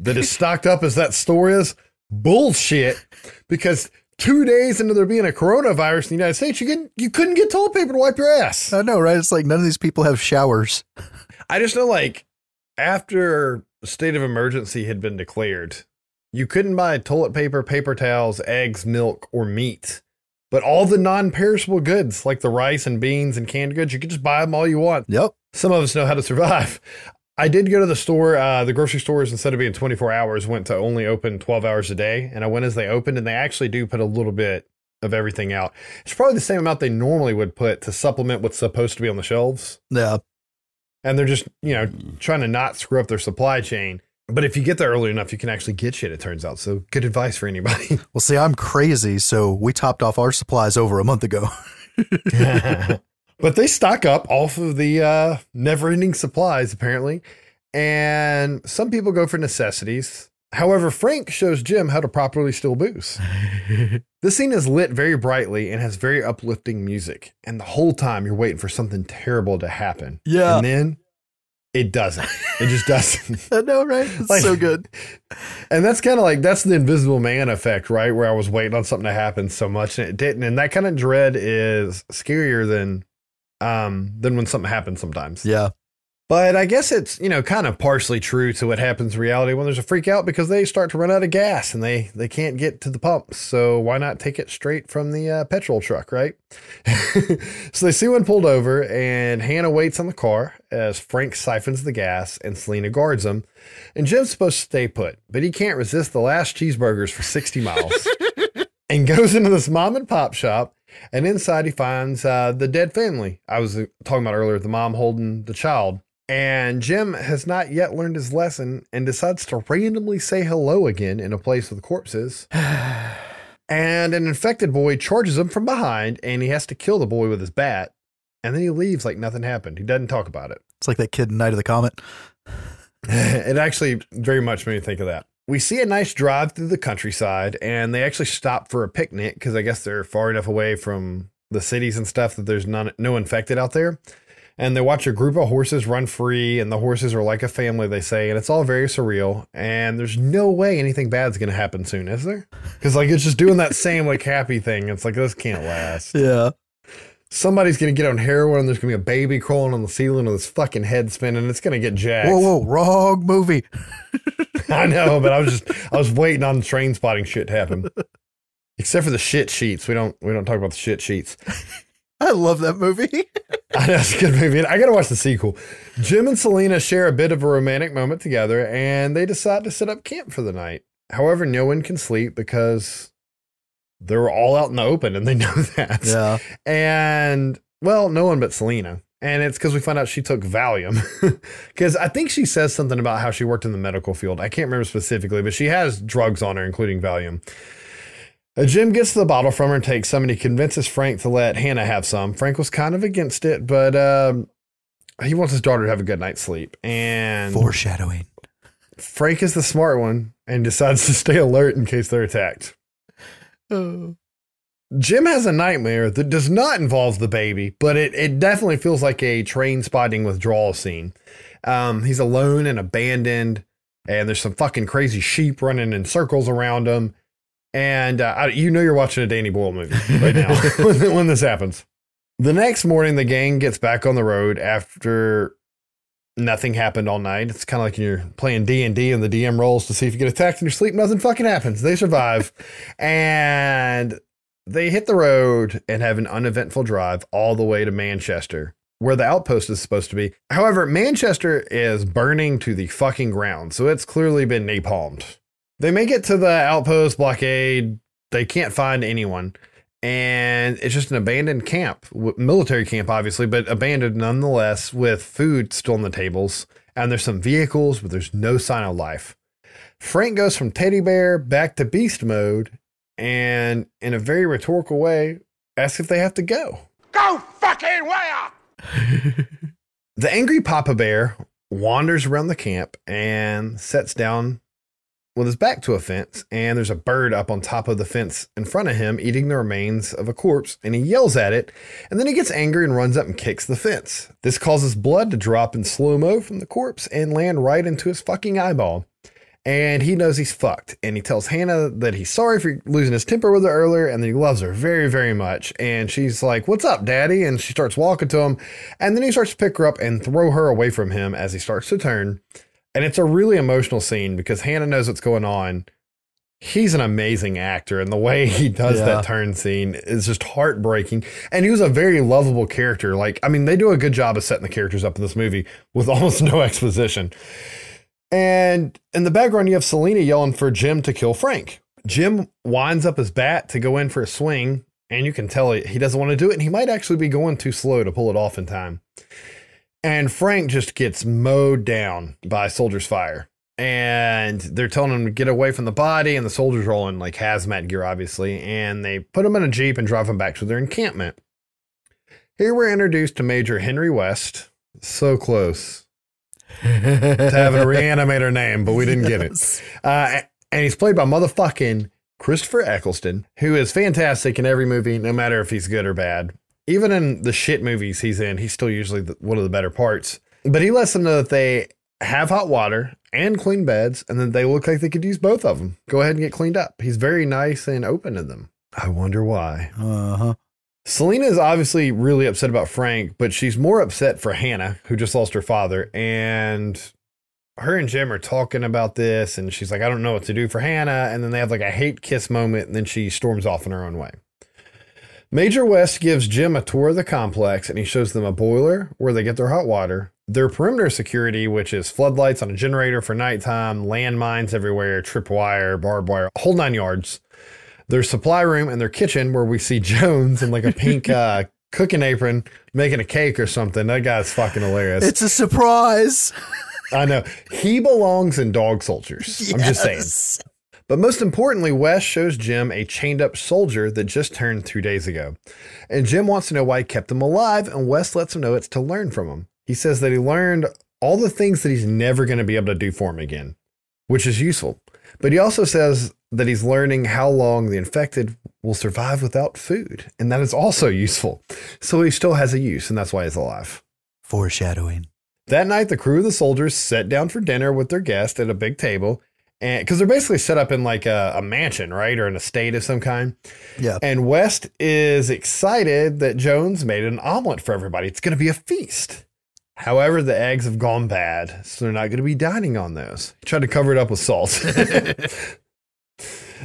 that as stocked up as that store is, bullshit, because 2 days into there being a coronavirus in the United States, you couldn't get toilet paper to wipe your ass. I know, right? It's like none of these people have showers. I just know, like, after a state of emergency had been declared, you couldn't buy toilet paper, paper towels, eggs, milk, or meat. But all the non-perishable goods, like the rice and beans and canned goods, you could just buy them all you want. Yep. Some of us know how to survive. I did go to the store, the grocery stores, instead of being 24 hours, went to only open 12 hours a day. And I went as they opened, and they actually do put a little bit of everything out. It's probably the same amount they normally would put to supplement what's supposed to be on the shelves. Yeah. And they're just, you know, trying to not screw up their supply chain. But if you get there early enough, you can actually get shit, it turns out. So good advice for anybody. Well, see, I'm crazy. So we topped off our supplies over a month ago. But they stock up off of the never-ending supplies, apparently. And some people go for necessities. However, Frank shows Jim how to properly steal booze. This scene is lit very brightly and has very uplifting music. And the whole time you're waiting for something terrible to happen. Yeah. And then it doesn't. It just doesn't. I know, right? It's like, so good. And that's kind of like, that's the Invisible Man effect, right? Where I was waiting on something to happen so much and it didn't. And that kind of dread is scarier than when something happens sometimes. Yeah. But I guess it's, you know, kind of partially true to what happens in reality when there's a freak out, because they start to run out of gas and they can't get to the pump. So why not take it straight from the petrol truck, right? So they see one pulled over, and Hannah waits on the car as Frank siphons the gas and Selena guards him. And Jim's supposed to stay put, but he can't resist the last cheeseburgers for 60 miles and goes into this mom and pop shop. And inside he finds the dead family I was talking about earlier, the mom holding the child. And Jim has not yet learned his lesson and decides to randomly say hello again in a place with corpses. And an infected boy charges him from behind, and he has to kill the boy with his bat. And then he leaves like nothing happened. He doesn't talk about it. It's like that kid in Night of the Comet. It actually very much made me think of that. We see a nice drive through the countryside, and they actually stop for a picnic because I guess they're far enough away from the cities and stuff that there's no infected out there. And they watch a group of horses run free, and the horses are like a family, they say, and it's all very surreal. And there's no way anything bad's going to happen soon, is there? Because, like, it's just doing that same, like, happy thing. It's like, this can't last. Yeah. Somebody's going to get on heroin, and there's going to be a baby crawling on the ceiling with his fucking head spinning. It's going to get jacked. Whoa, wrong movie. I know, but I was waiting on the Trainspotting shit to happen. Except for the shit sheets. We don't talk about the shit sheets. I love that movie. I know, it's a good movie. I got to watch the sequel. Jim and Selena share a bit of a romantic moment together, and they decide to set up camp for the night. However, no one can sleep because they're all out in the open, and they know that. Yeah. And, well, no one but Selena. And it's because we find out she took Valium. Because I think she says something about how she worked in the medical field. I can't remember specifically, but she has drugs on her, including Valium. Jim gets the bottle from her and takes some, and he convinces Frank to let Hannah have some. Frank was kind of against it, but he wants his daughter to have a good night's sleep. And foreshadowing. Frank is the smart one and decides to stay alert in case they're attacked. Oh. Jim has a nightmare that does not involve the baby, but it definitely feels like a Trainspotting withdrawal scene. He's alone and abandoned, and there's some fucking crazy sheep running in circles around him. And you know you're watching a Danny Boyle movie right now when this happens. The next morning, the gang gets back on the road after nothing happened all night. It's kind of like you're playing D&D and the DM rolls to see if you get attacked in your sleep. Nothing fucking happens. They survive. And they hit the road and have an uneventful drive all the way to Manchester, where the outpost is supposed to be. However, Manchester is burning to the fucking ground, so it's clearly been napalmed. They make it to the outpost blockade. They can't find anyone. And it's just an abandoned camp, military camp, obviously, but abandoned nonetheless, with food still on the tables. And there's some vehicles, but there's no sign of life. Frank goes from teddy bear back to beast mode, and in a very rhetorical way, asks if they have to go. Go fucking where? The angry Papa Bear wanders around the camp and sets down with his back to a fence, and there's a bird up on top of the fence in front of him eating the remains of a corpse, and he yells at it, and then he gets angry and runs up and kicks the fence. This causes blood to drop in slow-mo from the corpse and land right into his fucking eyeball. and he knows he's fucked. And he tells Hannah that he's sorry for losing his temper with her earlier and that he loves her very, very much. And she's like, "What's up, Daddy?" And she starts walking to him. And then he starts to pick her up and throw her away from him as he starts to turn. And it's a really emotional scene because Hannah knows what's going on. He's an amazing actor, and the way he does that turn scene is just heartbreaking. And he was a very lovable character. Like, I mean, they do a good job of setting the characters up in this movie with almost no exposition. And in the background, you have Selena yelling for Jim to kill Frank. Jim winds up his bat to go in for a swing, and you can tell he doesn't want to do it, and he might actually be going too slow to pull it off in time. And Frank just gets mowed down by Soldier's Fire. And they're telling him to get away from the body, and the soldiers roll in like hazmat gear, obviously. And they put him in a Jeep and drive him back to their encampment. Here we're introduced to Major Henry West. So close to having a reanimator name, but we didn't get it. And he's played by motherfucking Christopher Eccleston, who is fantastic in every movie, no matter if he's good or bad. Even in the shit movies he's in, he's still usually one of the better parts. But he lets them know that they have hot water and clean beds, and then they look like they could use both of them. Go ahead and get cleaned up. He's very nice and open to them. I wonder why. Uh-huh. Selena is obviously really upset about Frank, but she's more upset for Hannah, who just lost her father. And her and Jim are talking about this, and she's like, I don't know what to do for Hannah. And then they have like a hate kiss moment, and then she storms off in her own way. Major West gives Jim a tour of the complex, and he shows them a boiler where they get their hot water, their perimeter security, which is floodlights on a generator for nighttime, landmines everywhere, tripwire, barbed wire, whole nine yards. Their supply room and their kitchen, where we see Jones in like a pink cooking apron making a cake or something. That guy's fucking hilarious. It's a surprise. I know. He belongs in Dog Soldiers. Yes. I'm just saying. But most importantly, Wes shows Jim a chained up soldier that just turned 2 days ago. And Jim wants to know why he kept him alive. And Wes lets him know it's to learn from him. He says that he learned all the things that he's never going to be able to do for him again, which is useful. But he also says that he's learning how long the infected will survive without food. And that is also useful. So he still has a use, and that's why he's alive. Foreshadowing. That night, the crew of the soldiers sat down for dinner with their guest at a big table. Because they're basically set up in like a mansion, right? Or an estate of some kind. Yeah. And West is excited that Jones made an omelet for everybody. It's going to be a feast. However, the eggs have gone bad, so they're not going to be dining on those. He tried to cover it up with salt.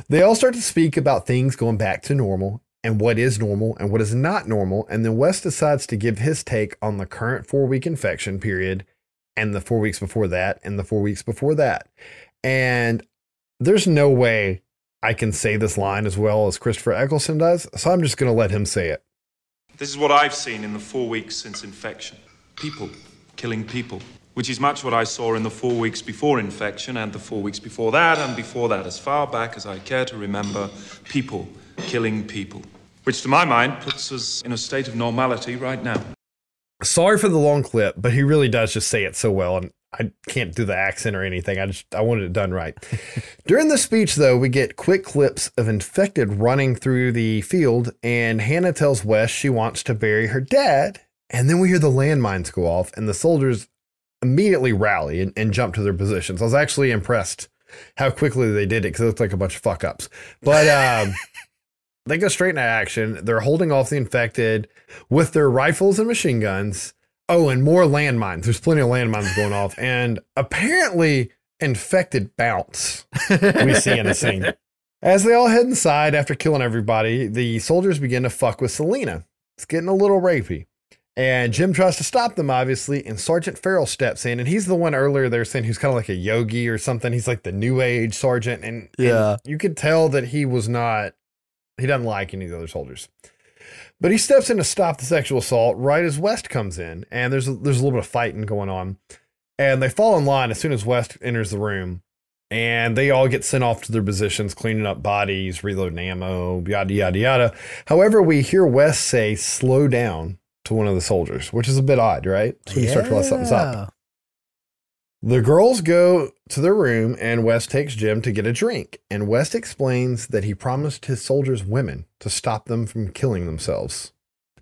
They all start to speak about things going back to normal and what is normal and what is not normal. And then West decides to give his take on the current 4-week infection period and the 4 weeks before that and the 4 weeks before that. And there's no way I can say this line as well as Christopher Eccleston does, so I'm just going to let him say it. This is what I've seen in the 4 weeks since infection. People killing people, which is much what I saw in the 4 weeks before infection and the 4 weeks before that and before that, as far back as I care to remember, people killing people, which to my mind puts us in a state of normality right now. Sorry for the long clip, but he really does just say it so well, and I can't do the accent or anything. I wanted it done right. During the speech, though, we get quick clips of infected running through the field, and Hannah tells Wes she wants to bury her dad. And then we hear the landmines go off, and the soldiers immediately rally and jump to their positions. I was actually impressed how quickly they did it because it looked like a bunch of fuck ups. But they go straight into action. They're holding off the infected with their rifles and machine guns. Oh, and more landmines. There's plenty of landmines going off. And apparently infected bounce we see in the scene. As they all head inside after killing everybody, the soldiers begin to fuck with Selena. It's getting a little rapey. And Jim tries to stop them, obviously, and Sergeant Farrell steps in, and he's the one earlier they're saying who's kind of like a yogi or something. He's like the new age sergeant, and you could tell that he doesn't like any of the other soldiers. But he steps in to stop the sexual assault right as West comes in, and there's a little bit of fighting going on. And they fall in line as soon as West enters the room, and they all get sent off to their positions, cleaning up bodies, reloading ammo, yada, yada, yada. However, we hear West say, slow down, to one of the soldiers, which is a bit odd, right? When you start to realize something's up. The girls go to their room, and West takes Jim to get a drink. And West explains that he promised his soldiers women to stop them from killing themselves.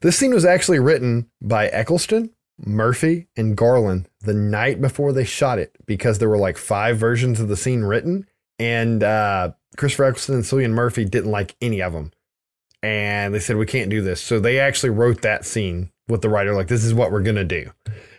This scene was actually written by Eccleston Murphy and Garland the night before they shot it because there were like 5 versions of the scene written, and Christopher Eccleston and Cillian Murphy didn't like any of them. And they said, we can't do this. So they actually wrote that scene with the writer, like, this is what we're going to do,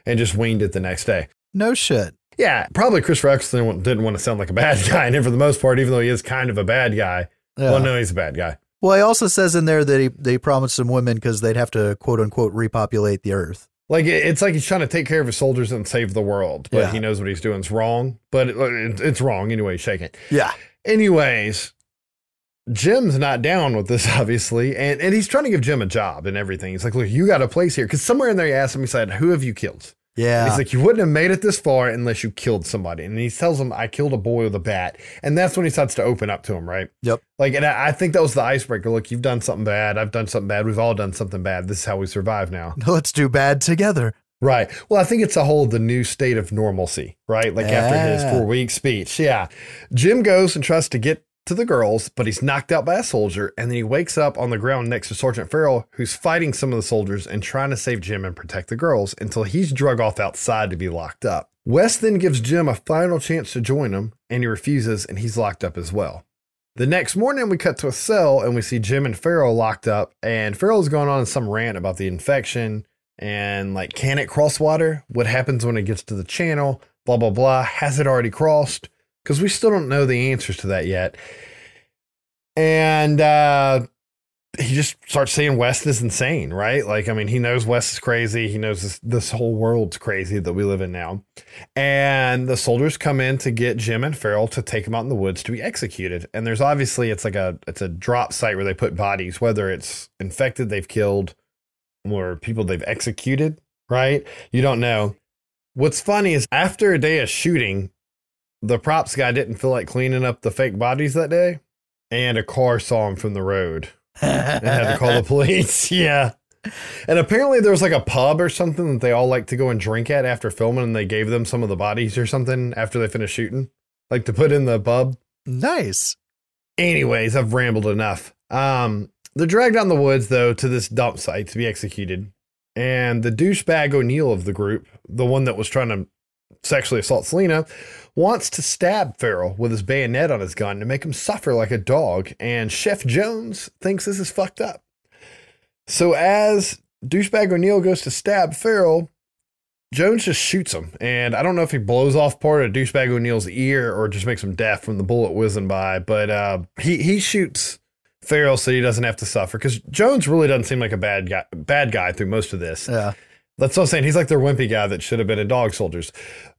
and just winged it the next day. No shit. Yeah. Probably Christopher Eccleston didn't want to sound like a bad guy. And for the most part, even though he is kind of a bad guy, yeah. Well, no, he's a bad guy. Well, he also says in there that they promised some women because they'd have to, quote unquote, repopulate the earth. Like, it's like he's trying to take care of his soldiers and save the world, but he knows what he's doing is wrong, but it's wrong anyway. Shake it. Yeah. Anyways, Jim's not down with this, obviously, and he's trying to give Jim a job and everything. He's like, look, you got a place here. Because somewhere in there, he asked him, he said, who have you killed? Yeah. And he's like, you wouldn't have made it this far unless you killed somebody. And he tells him, I killed a boy with a bat. And that's when he starts to open up to him, right? Yep. Like, and I think that was the icebreaker. Look, you've done something bad. I've done something bad. We've all done something bad. This is how we survive now. Let's do bad together. Right. Well, I think it's the new state of normalcy, right? Like after his 4-week speech. Yeah. Jim goes and tries to get to the girls, but he's knocked out by a soldier, and then he wakes up on the ground next to Sergeant Farrell, who's fighting some of the soldiers and trying to save Jim and protect the girls until he's drug off outside to be locked up. Wes then gives Jim a final chance to join him, and he refuses, and he's locked up as well. The next morning, we cut to a cell, and we see Jim and Farrell locked up, and Farrell's going on some rant about the infection, and like, can it cross water? What happens when it gets to the channel? Blah, blah, blah. Has it already crossed? Because we still don't know the answers to that yet. And he just starts saying Wes is insane, right? Like, I mean, he knows Wes is crazy. He knows this whole world's crazy that we live in now. And the soldiers come in to get Jim and Farrell to take him out in the woods to be executed. And there's obviously, it's a drop site where they put bodies, whether it's infected they've killed or people they've executed, right? You don't know. What's funny is after a day of shooting, the props guy didn't feel like cleaning up the fake bodies that day, and a car saw him from the road and had to call the police. Yeah. And apparently there was like a pub or something that they all like to go and drink at after filming, and they gave them some of the bodies or something after they finished shooting, like to put in the pub. Nice. Anyways, I've rambled enough. They're dragged out in the woods, though, to this dump site to be executed. And the douchebag O'Neill of the group, the one that was trying to sexually assault Selena, wants to stab Farrell with his bayonet on his gun to make him suffer like a dog, and Chef Jones thinks this is fucked up. So as douchebag O'Neill goes to stab Farrell, Jones just shoots him, and I don't know if he blows off part of douchebag O'Neill's ear or just makes him deaf from the bullet whizzing by, but he shoots Farrell so he doesn't have to suffer, because Jones really doesn't seem like a bad guy through most of this. Yeah. That's what I'm saying. He's like their wimpy guy that should have been in Dog Soldiers.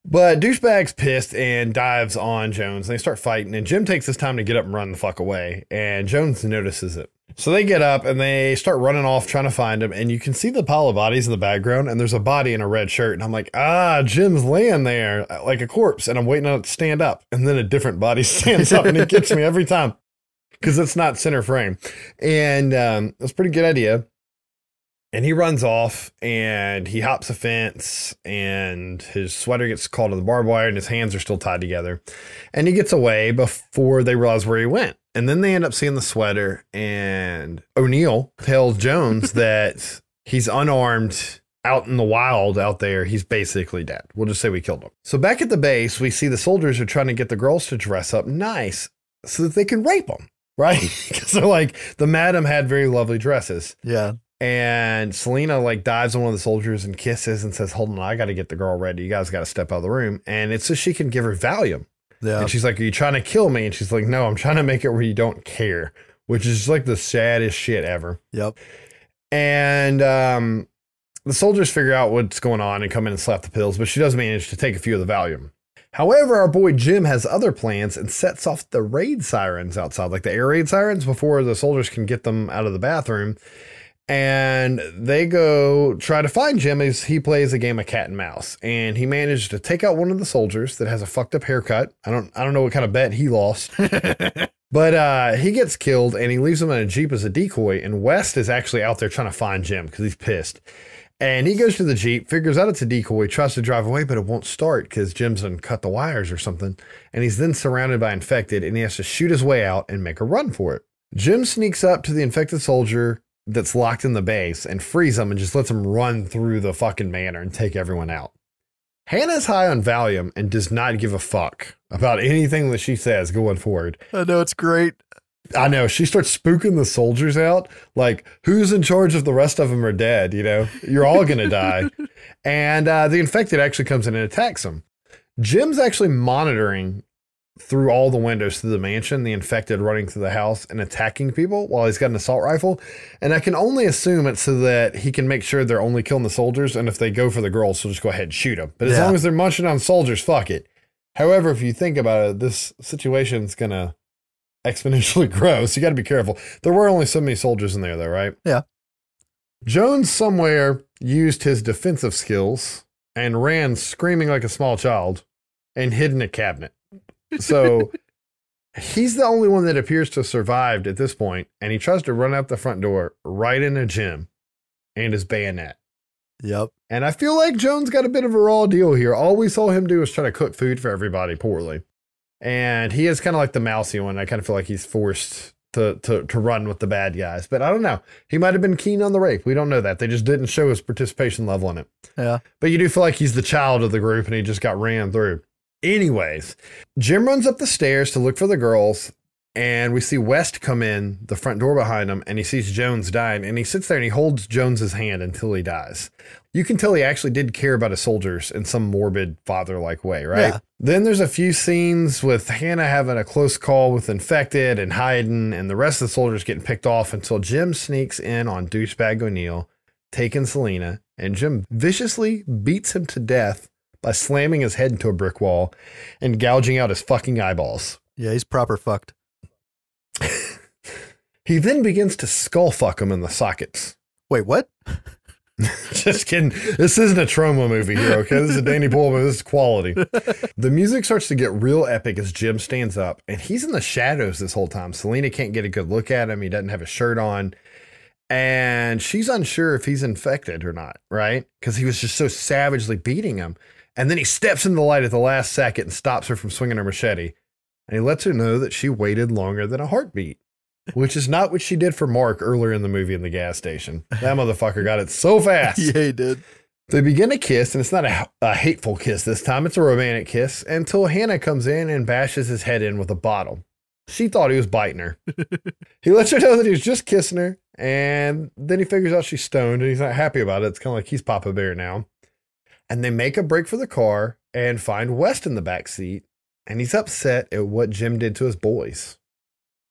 But douchebag's pissed and dives on Jones, and they start fighting. And Jim takes his time to get up and run the fuck away, and Jones notices it. So they get up and they start running off trying to find him. And you can see the pile of bodies in the background, and there's a body in a red shirt. And I'm like, Jim's laying there like a corpse, and I'm waiting on it to stand up. And then a different body stands up, and it gets me every time because it's not center frame. And it was a pretty good idea. And he runs off, and he hops a fence, and his sweater gets caught on the barbed wire, and his hands are still tied together. And he gets away before they realize where he went. And then they end up seeing the sweater, and O'Neill tells Jones that he's unarmed out in the wild out there. He's basically dead. We'll just say we killed him. So back at the base, we see the soldiers are trying to get the girls to dress up nice so that they can rape them, right? Because they're like, the madam had very lovely dresses. Yeah. And Selena like dives on one of the soldiers and kisses and says, hold on, I got to get the girl ready. You guys got to step out of the room. And it's so she can give her Valium. Yeah. And she's like, are you trying to kill me? And she's like, no, I'm trying to make it where you don't care, which is just like the saddest shit ever. Yep. And the soldiers figure out what's going on and come in and slap the pills, but she does manage to take a few of the Valium. However, our boy Jim has other plans and sets off the raid sirens outside, like the air raid sirens, before the soldiers can get them out of the bathroom. And they go try to find Jim as he plays a game of cat and mouse. And he managed to take out one of the soldiers that has a fucked up haircut. I don't know what kind of bet he lost, but he gets killed, and he leaves him in a Jeep as a decoy. And West is actually out there trying to find Jim because he's pissed. And he goes to the Jeep, figures out it's a decoy, tries to drive away, but it won't start because Jim's done cut the wires or something. And he's then surrounded by infected, and he has to shoot his way out and make a run for it. Jim sneaks up to the infected soldier that's locked in the base and frees them and just lets them run through the fucking manor and take everyone out. Hannah's high on Valium and does not give a fuck about anything that she says going forward. I know, it's great. I know. She starts spooking the soldiers out. Like, who's in charge if the rest of them are dead? You know, you're all going to die. And the infected actually comes in and attacks them. Jim's actually monitoring through all the windows to the mansion, the infected running through the house and attacking people while he's got an assault rifle. And I can only assume it's so that he can make sure they're only killing the soldiers. And if they go for the girls, he'll just go ahead and shoot them. But as long as they're munching on soldiers, fuck it. However, if you think about it, this situation's going to exponentially grow. So you got to be careful. There were only so many soldiers in there though, right? Yeah. Jones somewhere used his defensive skills and ran screaming like a small child and hid in a cabinet. So he's the only one that appears to have survived at this point, and he tries to run out the front door right into Jim and his bayonet. Yep. And I feel like Jones got a bit of a raw deal here. All we saw him do was try to cook food for everybody poorly. And he is kind of like the mousy one. I kind of feel like he's forced to run with the bad guys. But I don't know. He might have been keen on the rape. We don't know that. They just didn't show his participation level in it. Yeah. But you do feel like he's the child of the group, and he just got ran through. Anyways, Jim runs up the stairs to look for the girls, and we see West come in the front door behind him, and he sees Jones dying, and he sits there and he holds Jones's hand until he dies. You can tell he actually did care about his soldiers in some morbid father-like way, right? Yeah. Then there's a few scenes with Hannah having a close call with infected and hiding, and the rest of the soldiers getting picked off until Jim sneaks in on douchebag O'Neill, taking Selena, and Jim viciously beats him to death by slamming his head into a brick wall and gouging out his fucking eyeballs. Yeah, he's proper fucked. He then begins to skull fuck him in the sockets. Wait, what? Just kidding. This isn't a trauma movie here, okay? This is a Danny Boyle movie. This is quality. The music starts to get real epic as Jim stands up, and he's in the shadows this whole time. Selena can't get a good look at him. He doesn't have a shirt on. And she's unsure if he's infected or not, right? Because he was just so savagely beating him. And then he steps into the light at the last second and stops her from swinging her machete. And he lets her know that she waited longer than a heartbeat, which is not what she did for Mark earlier in the movie in the gas station. That motherfucker got it so fast. Yeah, he did. They begin to kiss, and it's not a hateful kiss this time. It's a romantic kiss until Hannah comes in and bashes his head in with a bottle. She thought he was biting her. He lets her know that he was just kissing her. And then he figures out she's stoned and he's not happy about it. It's kind of like he's Papa Bear now. And they make a break for the car and find West in the back seat, and he's upset at what Jim did to his boys.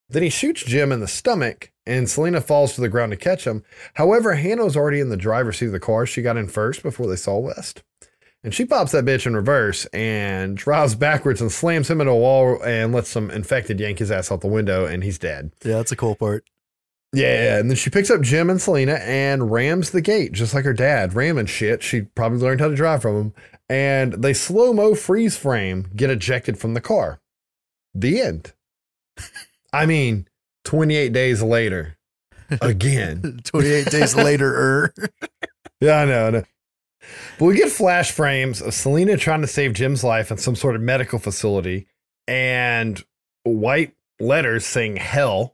Then he shoots Jim in the stomach, and Selena falls to the ground to catch him. However, Hannah was already in the driver's seat of the car. She got in first before they saw West. And she pops that bitch in reverse and drives backwards and slams him into a wall and lets some infected yank his ass out the window, and he's dead. Yeah, that's a cool part. Yeah, and then she picks up Jim and Selena and rams the gate, just like her dad, ramming shit. She probably learned how to drive from him. And they slow-mo freeze frame, get ejected from the car. The end. I mean, 28 days later. Again. 28 days later-er. Yeah, I know, I know. But we get flash frames of Selena trying to save Jim's life in some sort of medical facility and white letters saying hell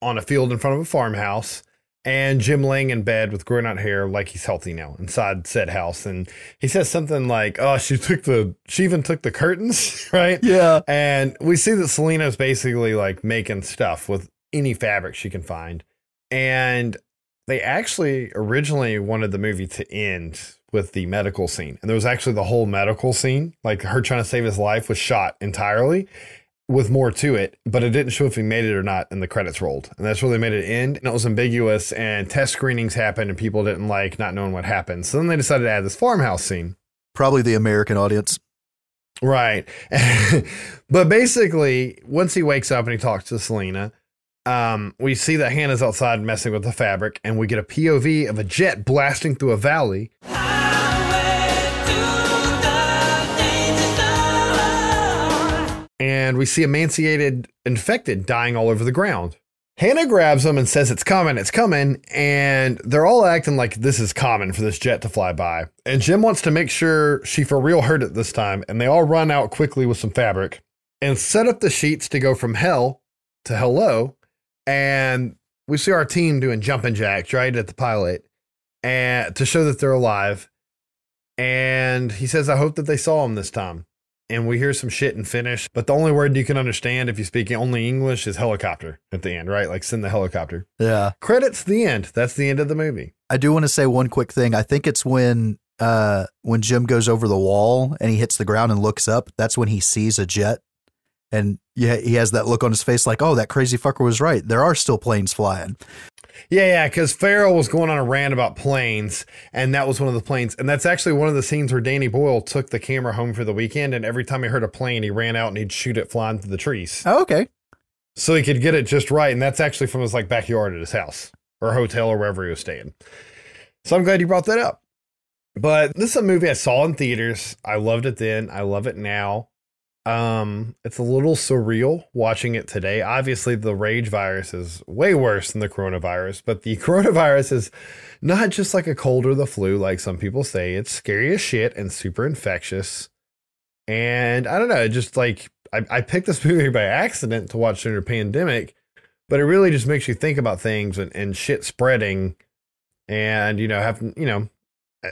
on a field in front of a farmhouse, and Jim laying in bed with grown out hair like he's healthy now inside said house. And he says something like, oh, she even took the curtains, right? Yeah. And we see that Selena's basically like making stuff with any fabric she can find. And they actually originally wanted the movie to end with the medical scene. And there was actually the whole medical scene, like her trying to save his life was shot entirely, with more to it, but it didn't show if he made it or not, and the credits rolled. And that's where they made it end, and it was ambiguous, and test screenings happened, and people didn't like not knowing what happened. So then they decided to add this farmhouse scene. Probably the American audience. Right. But basically, once he wakes up and he talks to Selena, we see that Hannah's outside messing with the fabric, and we get a POV of a jet blasting through a valley. And we see emaciated infected dying all over the ground. Hannah grabs them and says, it's coming. And they're all acting like this is common for this jet to fly by. And Jim wants to make sure she for real heard it this time. And they all run out quickly with some fabric and set up the sheets to go from hell to hello. And we see our team doing jumping jacks right at the pilot and to show that they're alive. And he says, I hope that they saw him this time. And we hear some shit in Finnish, but the only word you can understand if you speak only English is helicopter at the end, right? Like send the helicopter. Yeah. Credits, the end. That's the end of the movie. I do want to say one quick thing. I think it's when Jim goes over the wall and he hits the ground and looks up, that's when he sees a jet. And yeah, he has that look on his face like, oh, that crazy fucker was right. There are still planes flying. Yeah, because Farrell was going on a rant about planes, and that was one of the planes. And that's actually one of the scenes where Danny Boyle took the camera home for the weekend, and every time he heard a plane, he ran out and he'd shoot it flying through the trees. Oh, okay. So he could get it just right, and that's actually from his like backyard at his house, or hotel, or wherever he was staying. So I'm glad you brought that up. But this is a movie I saw in theaters. I loved it then. I love it now. It's a little surreal watching it today. Obviously, the rage virus is way worse than the coronavirus, but the coronavirus is not just like a cold or the flu, like some people say. It's scary as shit and super infectious. And I don't know, just like I picked this movie by accident to watch during a pandemic, but it really just makes you think about things and shit spreading. And, you know,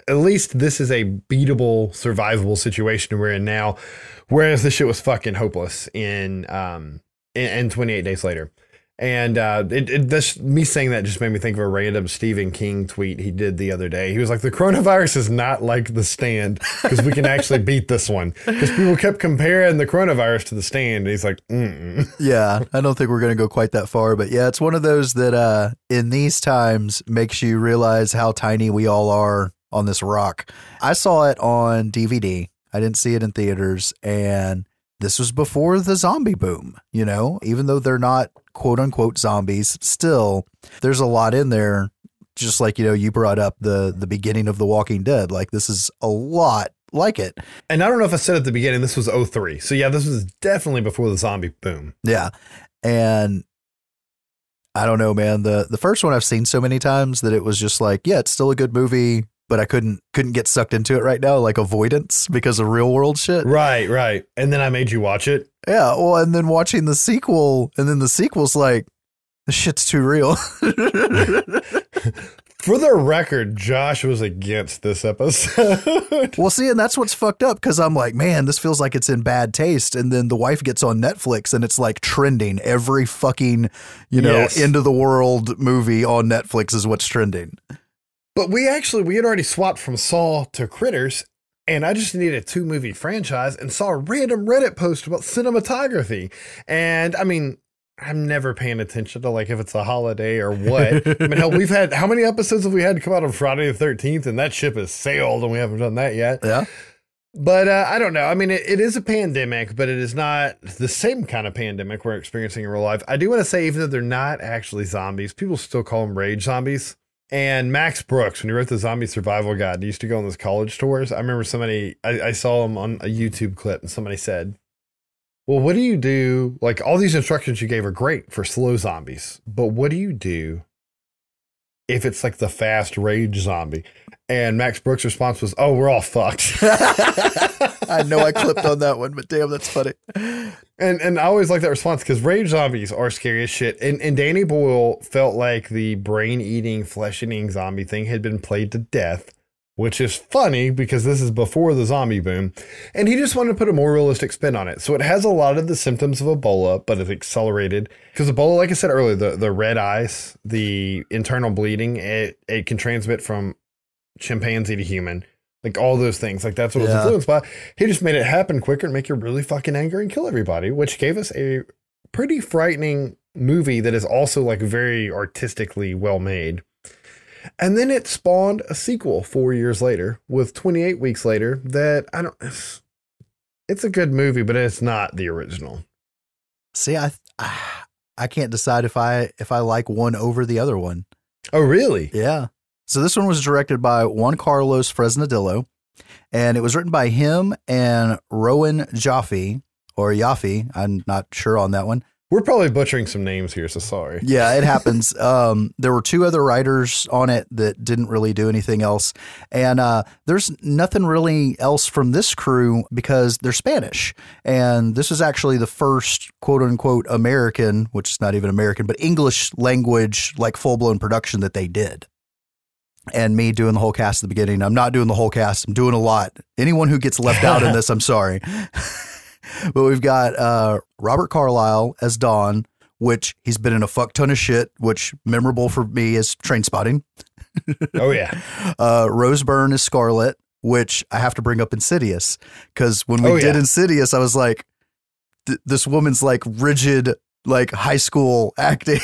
at least this is a beatable, survivable situation we're in now, whereas this shit was fucking hopeless in 28 Days Later. And me saying that just made me think of a random Stephen King tweet he did the other day. He was like, the coronavirus is not like The Stand because we can actually beat this one. Because people kept comparing the coronavirus to The Stand. And he's like, Yeah, I don't think we're going to go quite that far. But yeah, it's one of those that in these times makes you realize how tiny we all are on this rock. I saw it on DVD. I didn't see it in theaters. And this was before the zombie boom, you know, even though they're not quote unquote zombies, still there's a lot in there. Just like, you know, you brought up the beginning of The Walking Dead. Like this is a lot like it. And I don't know if I said at the beginning, this was 2003. So yeah, this was definitely before the zombie boom. Yeah. And I don't know, man, the first one I've seen so many times that it was just like, yeah, it's still a good movie, but I couldn't get sucked into it right now, like avoidance because of real world shit. Right, right. And then I made you watch it. Yeah, well, and then watching the sequel, and then the sequel's like, this shit's too real. For the record, Josh was against this episode. Well, see, and that's what's fucked up because I'm like, man, this feels like it's in bad taste. And then the wife gets on Netflix and it's like trending. Every fucking, end of the world movie on Netflix is what's trending. But we had already swapped from Saw to Critters, and I just needed a 2-movie franchise and saw a random Reddit post about cinematography. And I mean, I'm never paying attention to like if it's a holiday or what. I mean, hell, how many episodes have we had come out on Friday the 13th, and that ship has sailed and we haven't done that yet. Yeah. But I don't know. I mean, it is a pandemic, but it is not the same kind of pandemic we're experiencing in real life. I do want to say, even though they're not actually zombies, people still call them rage zombies. And Max Brooks, when he wrote the Zombie Survival Guide, he used to go on those college tours. I remember somebody, I saw him on a YouTube clip, and somebody said, well, what do you do? Like, all these instructions you gave are great for slow zombies, but what do you do if it's like the fast rage zombie? And Max Brooks' response was, oh, we're all fucked. I know I clipped on that one, but damn, that's funny. And I always like that response because rage zombies are scary as shit. And Danny Boyle felt like the brain-eating, flesh-eating zombie thing had been played to death, which is funny because this is before the zombie boom. And he just wanted to put a more realistic spin on it. So it has a lot of the symptoms of Ebola, but it's accelerated. Because Ebola, like I said earlier, the red eyes, the internal bleeding, it can transmit from chimpanzee to human, like all those things, like that's what it was influenced by. He just made it happen quicker and make you really fucking angry and kill everybody, which gave us a pretty frightening movie that is also like very artistically well made. And then it spawned a sequel 4 years later with 28 Weeks Later that it's a good movie, but it's not the original. See, I can't decide if I like one over the other one. Oh, really? Yeah. So this one was directed by Juan Carlos Fresnadillo, and it was written by him and Rowan Jaffe, I'm not sure on that one. We're probably butchering some names here, so sorry. Yeah, it happens. There were two other writers on it that didn't really do anything else. And there's nothing really else from this crew because they're Spanish. And this is actually the first, quote unquote, American, which is not even American, but English language, like full-blown production that they did. And me doing the whole cast at the beginning. I'm not doing the whole cast. I'm doing a lot. Anyone who gets left out in this, I'm sorry. But we've got Robert Carlyle as Don, which he's been in a fuck ton of shit, which memorable for me is Trainspotting. Oh, yeah. Rose Byrne is Scarlet, which I have to bring up Insidious, because when we did Insidious, I was like, this woman's like rigid, like high school acting.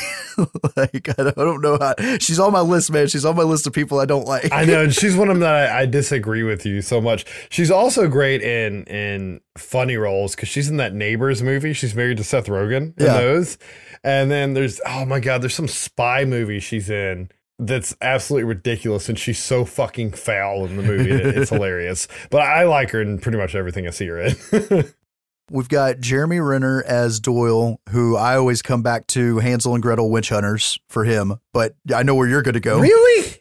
Like, I don't know how. She's on my list, man. She's on my list of people I don't like. I know. And she's one of them that I disagree with you so much. She's also great in funny roles because she's in that Neighbors movie. She's married to Seth Rogen in those. And then there's, oh my God, there's some spy movie she's in that's absolutely ridiculous. And she's so fucking foul in the movie. It's hilarious. But I like her in pretty much everything I see her in. We've got Jeremy Renner as Doyle, who I always come back to Hansel and Gretel Witch Hunters for him, but I know where you're going to go. Really?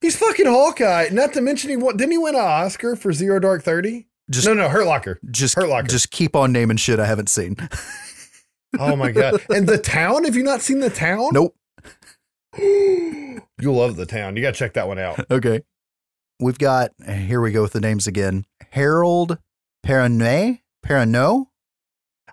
He's fucking Hawkeye. Not to mention, didn't he win an Oscar for Zero Dark 30? No, Hurt Locker. Hurt Locker. Just keep on naming shit I haven't seen. Oh my God. And The Town? Have you not seen The Town? Nope. You'll love The Town. You got to check that one out. Okay. We've got, here we go with the names again. Harold Perrineau. Perrineau?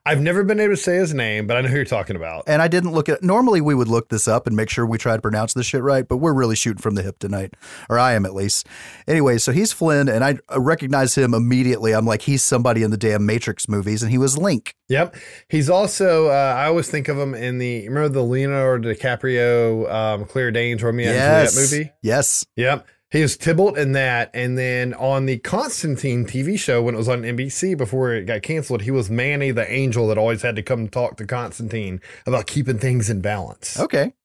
I've never been able to say his name, but I know who you're talking about. And I didn't look at it. Normally we would look this up and make sure we try to pronounce this shit right, but we're really shooting from the hip tonight, or I am at least. Anyway, so he's Flynn, and I recognize him immediately. I'm like, he's somebody in the damn Matrix movies, and he was Link. Yep. He's also, I always think of him in remember the Leonardo DiCaprio, Claire Danes, Romeo and Juliet movie? Yes. Yep. He was Tybalt in that, and then on the Constantine TV show when it was on NBC before it got canceled, he was Manny the angel that always had to come talk to Constantine about keeping things in balance. Okay.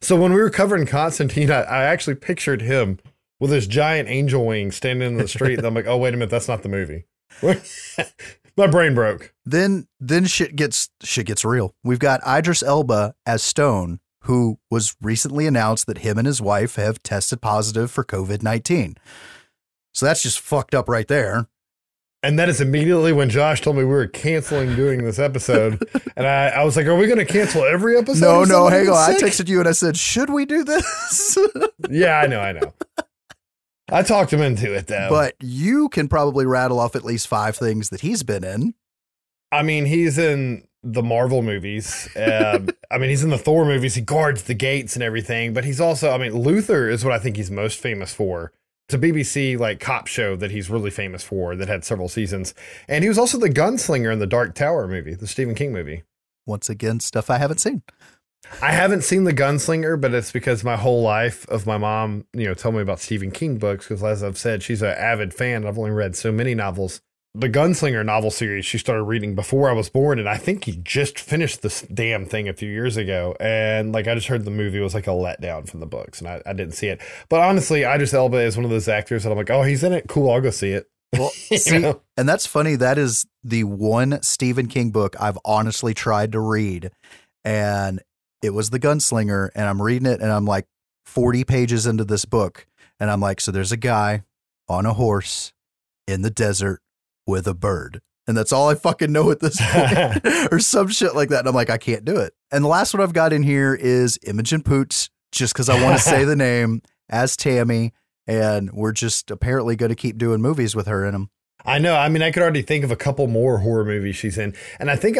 So when we were covering Constantine, I actually pictured him with his giant angel wing standing in the street, and I'm like, oh, wait a minute, that's not the movie. My brain broke. Then shit gets real. We've got Idris Elba as Stone, who was recently announced that him and his wife have tested positive for COVID-19. So that's just fucked up right there. And that is immediately when Josh told me we were canceling doing this episode. And I was like, are we going to cancel every episode? No, hang on. Sick? I texted you and I said, should we do this? Yeah, I know. I talked him into it though. But you can probably rattle off at least 5 things that he's been in. I mean, he's in the Marvel movies. I mean, he's in the Thor movies. He guards the gates and everything, but he's also, I mean, Luther is what I think he's most famous for. It's a BBC like cop show that he's really famous for that had several seasons. And he was also the gunslinger in the Dark Tower movie, the Stephen King movie. Once again, stuff I haven't seen. I haven't seen The Gunslinger, but it's because my whole life of my mom, told me about Stephen King books. Because as I've said, she's an avid fan. I've only read so many novels. The Gunslinger novel series she started reading before I was born, and I think he just finished this damn thing a few years ago. And like I just heard the movie was like a letdown from the books, and I didn't see it. But honestly, Idris Elba is one of those actors that I'm like, oh, he's in it. Cool, I'll go see it. Well, and that's funny. That is the one Stephen King book I've honestly tried to read, and it was The Gunslinger. And I'm reading it, and I'm like 40 pages into this book, and I'm like, so there's a guy on a horse in the desert with a bird. And that's all I fucking know at this point. Or some shit like that. And I'm like, I can't do it. And the last one I've got in here is Imogen Poots, just because I want to say the name, as Tammy. And we're just apparently going to keep doing movies with her in them. I know. I mean, I could already think of a couple more horror movies she's in. And I think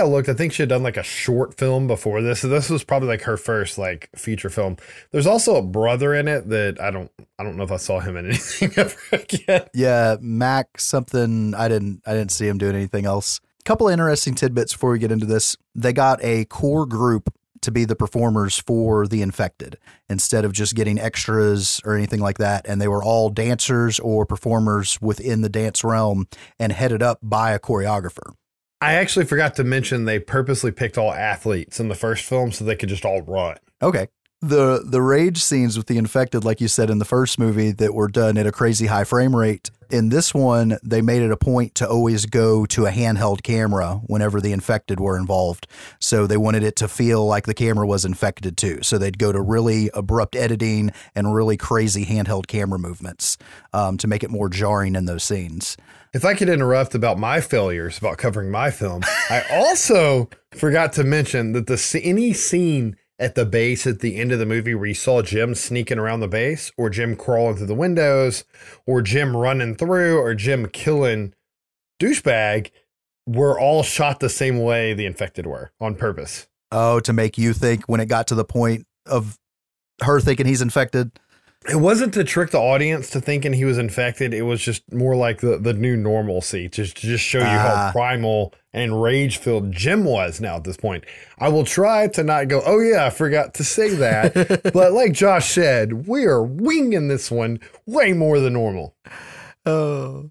she had done like a short film before this. So this was probably like her first like feature film. There's also a brother in it that I don't know if I saw him in anything ever again. Yeah. Mac something. I didn't see him doing anything else. A couple of interesting tidbits before we get into this. They got a core group to be the performers for The Infected instead of just getting extras or anything like that. And they were all dancers or performers within the dance realm and headed up by a choreographer. I actually forgot to mention they purposely picked all athletes in the first film so they could just all run. Okay. The rage scenes with The Infected, like you said in the first movie, that were done at a crazy high frame rate in this one, they made it a point to always go to a handheld camera whenever the infected were involved. So they wanted it to feel like the camera was infected too. So they'd go to really abrupt editing and really crazy handheld camera movements to make it more jarring in those scenes. If I could interrupt about my failures about covering my film, I also forgot to mention that any scene at the base at the end of the movie where you saw Jim sneaking around the base, or Jim crawling through the windows, or Jim running through, or Jim killing douchebag, were all shot the same way the infected were, on purpose. Oh, to make you think when it got to the point of her thinking he's infected? It wasn't to trick the audience to thinking he was infected. It was just more like the new normalcy, to just show you how primal and rage-filled Jim was now at this point. I will try to not go, oh yeah, I forgot to say that. But like Josh said, we are winging this one way more than normal. Oh,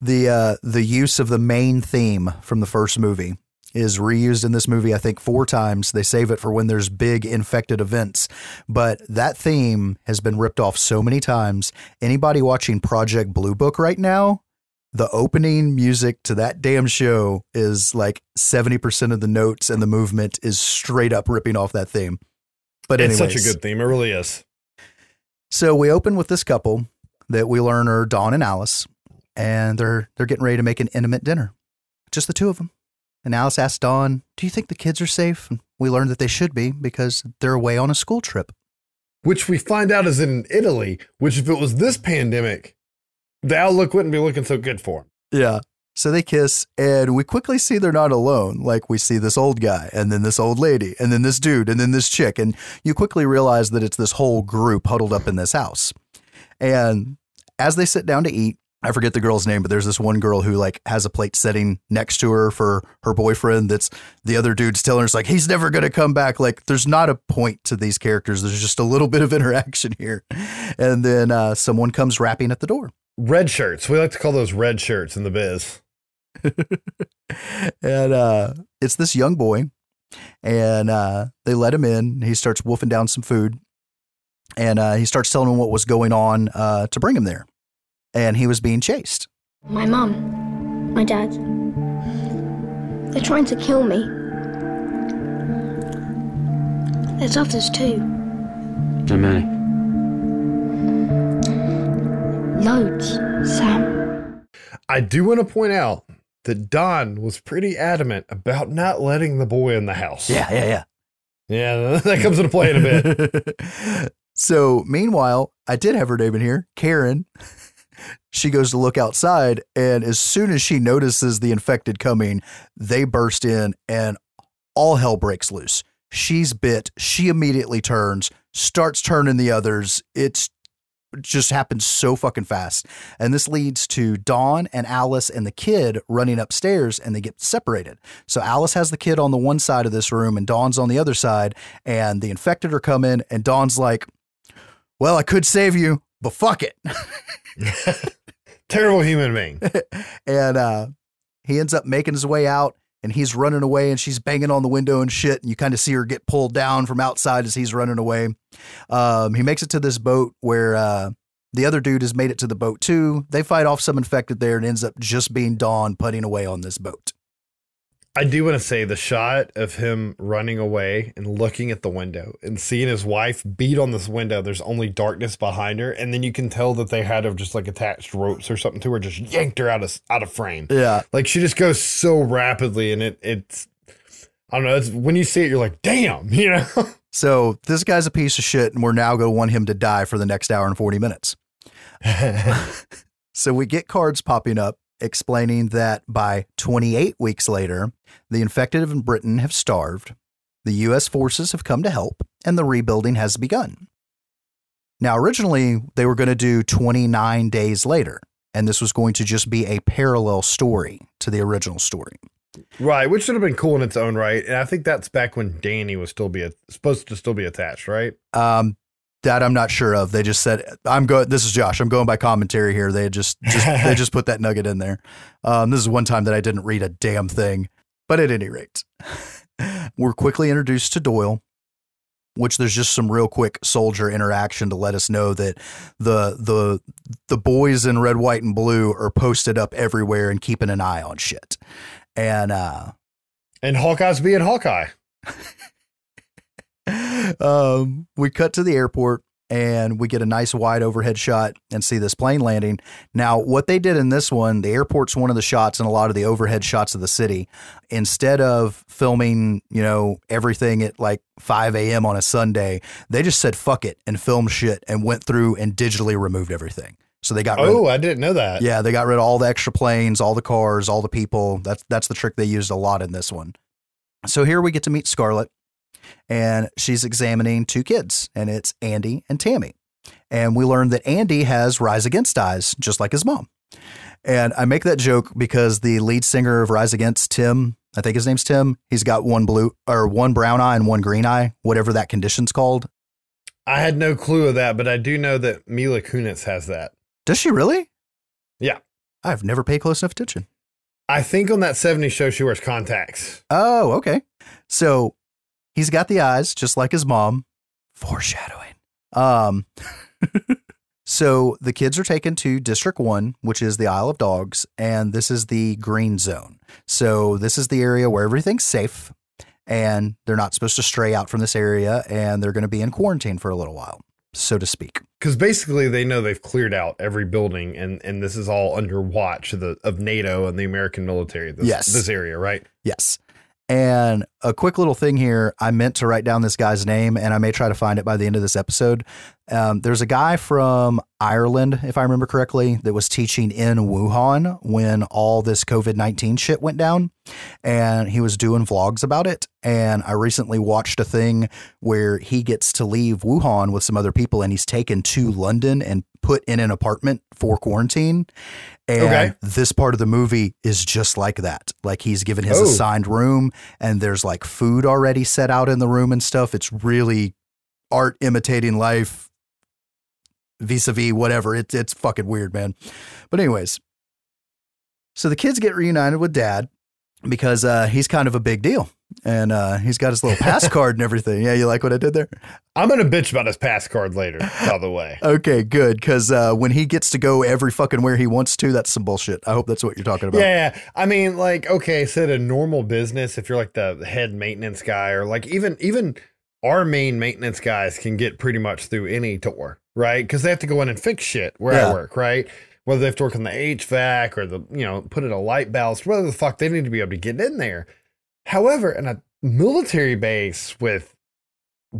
the use of the main theme from the first movie is reused in this movie, I think, 4 times. They save it for when there's big infected events. But that theme has been ripped off so many times. Anybody watching Project Blue Book right now, the opening music to that damn show is like 70% of the notes and the movement is straight up ripping off that theme. But it's such a good theme. It really is. So we open with this couple that we learn are Dawn and Alice, and they're getting ready to make an intimate dinner. Just the two of them. And Alice asks Dawn, do you think the kids are safe? And we learned that they should be because they're away on a school trip. Which we find out is in Italy, which if it was this pandemic, the outlook wouldn't be looking so good for them. Yeah. So they kiss and we quickly see they're not alone. Like we see this old guy and then this old lady and then this dude and then this chick. And you quickly realize that it's this whole group huddled up in this house. And as they sit down to eat, I forget the girl's name, but there's this one girl who like has a plate sitting next to her for her boyfriend. That's the other dude's telling her, it's like, he's never going to come back. Like there's not a point to these characters. There's just a little bit of interaction here. And then someone comes rapping at the door. Red shirts. We like to call those red shirts in the biz. And it's this young boy, and they let him in. He starts wolfing down some food, and he starts telling him what was going on to bring him there. And he was being chased. My mom, my dad, they're trying to kill me. There's others too. How many? Loads, Sam. I do want to point out that Don was pretty adamant about not letting the boy in the house. Yeah. Yeah, that comes into play in a bit. So meanwhile, I did have her name in here, Karen. She goes to look outside, and as soon as she notices the infected coming, they burst in and all hell breaks loose. She's bit. She immediately turns, starts turning the others. It just happens so fucking fast. And this leads to Dawn and Alice and the kid running upstairs, and they get separated. So Alice has the kid on the one side of this room and Dawn's on the other side, and the infected are coming, and Dawn's like, well, I could save you, but fuck it. Terrible human being. And he ends up making his way out, and he's running away, and she's banging on the window and shit. And you kind of see her get pulled down from outside as he's running away. He makes it to this boat where the other dude has made it to the boat too. They fight off some infected there, and ends up just being Dawn putting away on this boat. I do want to say the shot of him running away and looking at the window and seeing his wife beat on this window. There's only darkness behind her. And then you can tell that they had of just like attached ropes or something to her, just yanked her out of frame. Yeah. Like she just goes so rapidly, and it's, I don't know. It's, when you see it, you're like, damn, you know? So this guy's a piece of shit, and we're now going to want him to die for the next hour and 40 minutes. So we get cards popping up explaining that by 28 weeks later, the infected in Britain have starved, the U.S. forces have come to help, and the rebuilding has begun. Now, originally, they were going to do 29 days later, and this was going to just be a parallel story to the original story. Right, which should have been cool in its own right, and I think that's back when Danny was supposed to still be attached, right? That I'm not sure of. They just said, this is Josh. I'm going by commentary here. They just they just put that nugget in there. This is one time that I didn't read a damn thing, but at any rate, we're quickly introduced to Doyle, which there's just some real quick soldier interaction to let us know that the the boys in red, white, and blue are posted up everywhere and keeping an eye on shit. And Hawkeye's being Hawkeye. We cut to the airport and we get a nice wide overhead shot and see this plane landing. Now, what they did in this one, the airport's one of the shots and a lot of the overhead shots of the city. Instead of filming, you know, everything at like 5 a.m. on a Sunday, they just said, fuck it, and filmed shit and went through and digitally removed everything. So they got I didn't know that. Yeah, they got rid of all the extra planes, all the cars, all the people. That's the trick they used a lot in this one. So here we get to meet Scarlett, and she's examining two kids, and it's Andy and Tammy. And we learn that Andy has Rise Against eyes, just like his mom. And I make that joke because the lead singer of Rise Against, Tim, I think his name's Tim, he's got one brown eye and one green eye, whatever that condition's called. I had no clue of that, but I do know that Mila Kunis has that. Does she really? Yeah. I've never paid close enough attention. I think on that 70s show, she wears contacts. Oh, okay. So he's got the eyes just like his mom. Foreshadowing. So the kids are taken to District 1, which is the Isle of Dogs. And this is the green zone. So this is the area where everything's safe and they're not supposed to stray out from this area. And they're going to be in quarantine for a little while, so to speak. Because basically they know they've cleared out every building, and this is all under watch of NATO and the American military. This area, right? Yes. And a quick little thing here. I meant to write down this guy's name, and I may try to find it by the end of this episode. There's a guy from Ireland, if I remember correctly, that was teaching in Wuhan when all this COVID-19 shit went down, and he was doing vlogs about it. And I recently watched a thing where he gets to leave Wuhan with some other people, and he's taken to London and put in an apartment for quarantine. And This part of the movie is just like that. Like, he's given his assigned room, and there's like food already set out in the room and stuff. It's really art imitating life, vis-a-vis whatever. It's fucking weird, man. But anyways, so the kids get reunited with Dad because he's kind of a big deal, and he's got his little pass card and everything. Yeah, you like what I did there? I'm gonna bitch about his pass card later, by the way. Okay, good, because when he gets to go every fucking where he wants to, that's some bullshit. I hope that's what you're talking about. Yeah, I mean, like, okay, so at a normal business, if you're like the head maintenance guy, or like even our main maintenance guys can get pretty much through any door, right? Because they have to go in and fix shit where I work, right? Whether they have to work on the HVAC or put in a light ballast, whatever the fuck, they need to be able to get in there. However, in a military base with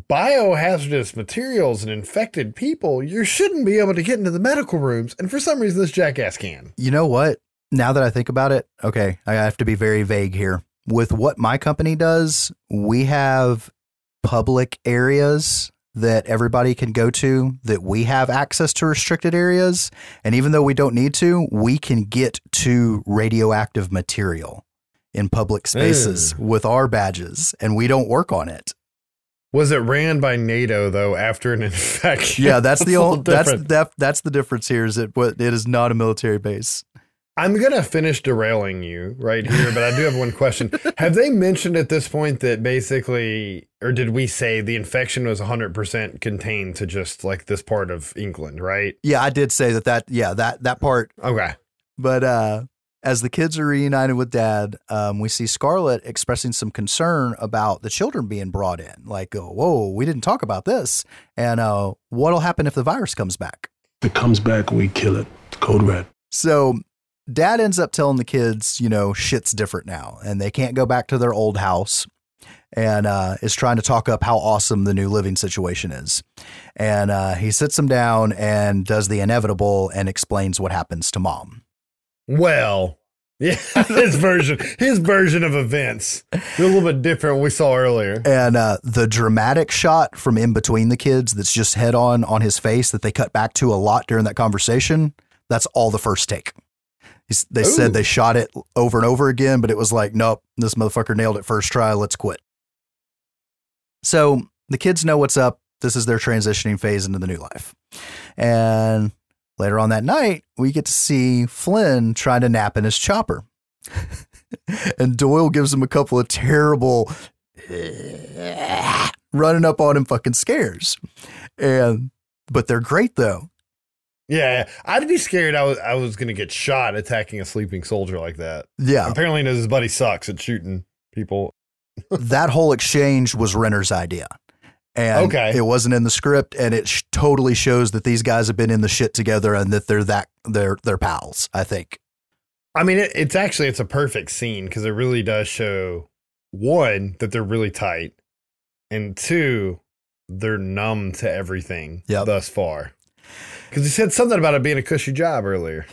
biohazardous materials and infected people, you shouldn't be able to get into the medical rooms. And for some reason, this jackass can. You know what? Now that I think about it, okay, I have to be very vague here. With what my company does, we have public areas that everybody can go to, that we have access to restricted areas. And even though we don't need to, we can get to radioactive material in public spaces with our badges, and we don't work on it. Was it ran by NATO though after an infection? Yeah, that's the difference here, is it is not a military base. I'm going to finish derailing you right here, but I do have one question. Have they mentioned at this point that basically, or did we say the infection was 100% contained to just like this part of England, right? Yeah, I did say that part. Okay. But as the kids are reunited with Dad, we see Scarlett expressing some concern about the children being brought in. Like, whoa, we didn't talk about this. And what'll happen if the virus comes back? If it comes back, we kill it. It's code red. So Dad ends up telling the kids, shit's different now, and they can't go back to their old house, and is trying to talk up how awesome the new living situation is. And he sits them down and does the inevitable and explains what happens to Mom. Well, yeah, his version of events, they're a little bit different than we saw earlier. And the dramatic shot from in between the kids that's just head on his face that they cut back to a lot during that conversation, that's all the first take. They said they shot it over and over again, but it was like, nope, this motherfucker nailed it first try. Let's quit. So the kids know what's up. This is their transitioning phase into the new life. And later on that night, we get to see Flynn trying to nap in his chopper. And Doyle gives him a couple of terrible running up on him fucking scares. But they're great, though. Yeah, I'd be scared I was going to get shot attacking a sleeping soldier like that. Yeah. Apparently his buddy sucks at shooting people. That whole exchange was Renner's idea. And it wasn't in the script, and it totally shows that these guys have been in the shit together and that they're pals, I think. I mean, it's actually a perfect scene because it really does show, one, that they're really tight, and two, they're numb to everything thus far. Because he said something about it being a cushy job earlier.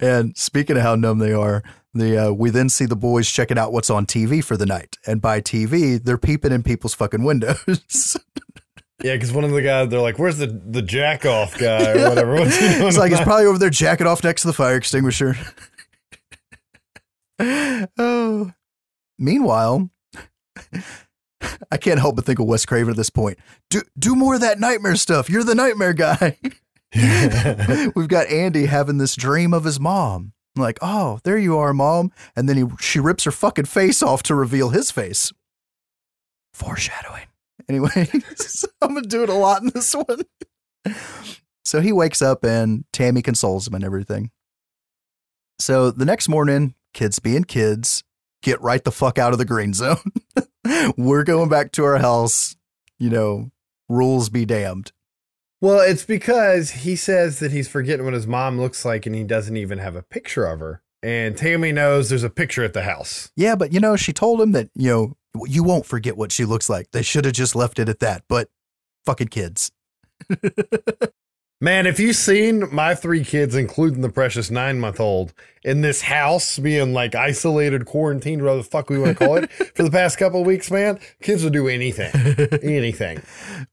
And speaking of how numb they are, we then see the boys checking out what's on TV for the night. And by TV, they're peeping in people's fucking windows. Yeah, because one of the guys, they're like, where's the jack-off guy or whatever? What's he doing? It's like, he's probably over there jacking off next to the fire extinguisher. Oh. Meanwhile... I can't help but think of Wes Craven at this point. Do more of that nightmare stuff. You're the nightmare guy. We've got Andy having this dream of his mom. I'm like, oh, there you are, mom. And then she rips her fucking face off to reveal his face. Foreshadowing. Anyway, I'm going to do it a lot in this one. So he wakes up and Tammy consoles him and everything. So the next morning, kids being kids, get right the fuck out of the green zone. We're going back to our house, rules be damned. Well, it's because he says that he's forgetting what his mom looks like and he doesn't even have a picture of her. And Tammy knows there's a picture at the house. Yeah, but, she told him that, you won't forget what she looks like. They should have just left it at that. But fucking kids. Man, if you've seen my three kids, including the precious 9-month-old, in this house being like isolated, quarantined, whatever the fuck we want to call it, for the past couple of weeks, man, kids will do anything. Anything.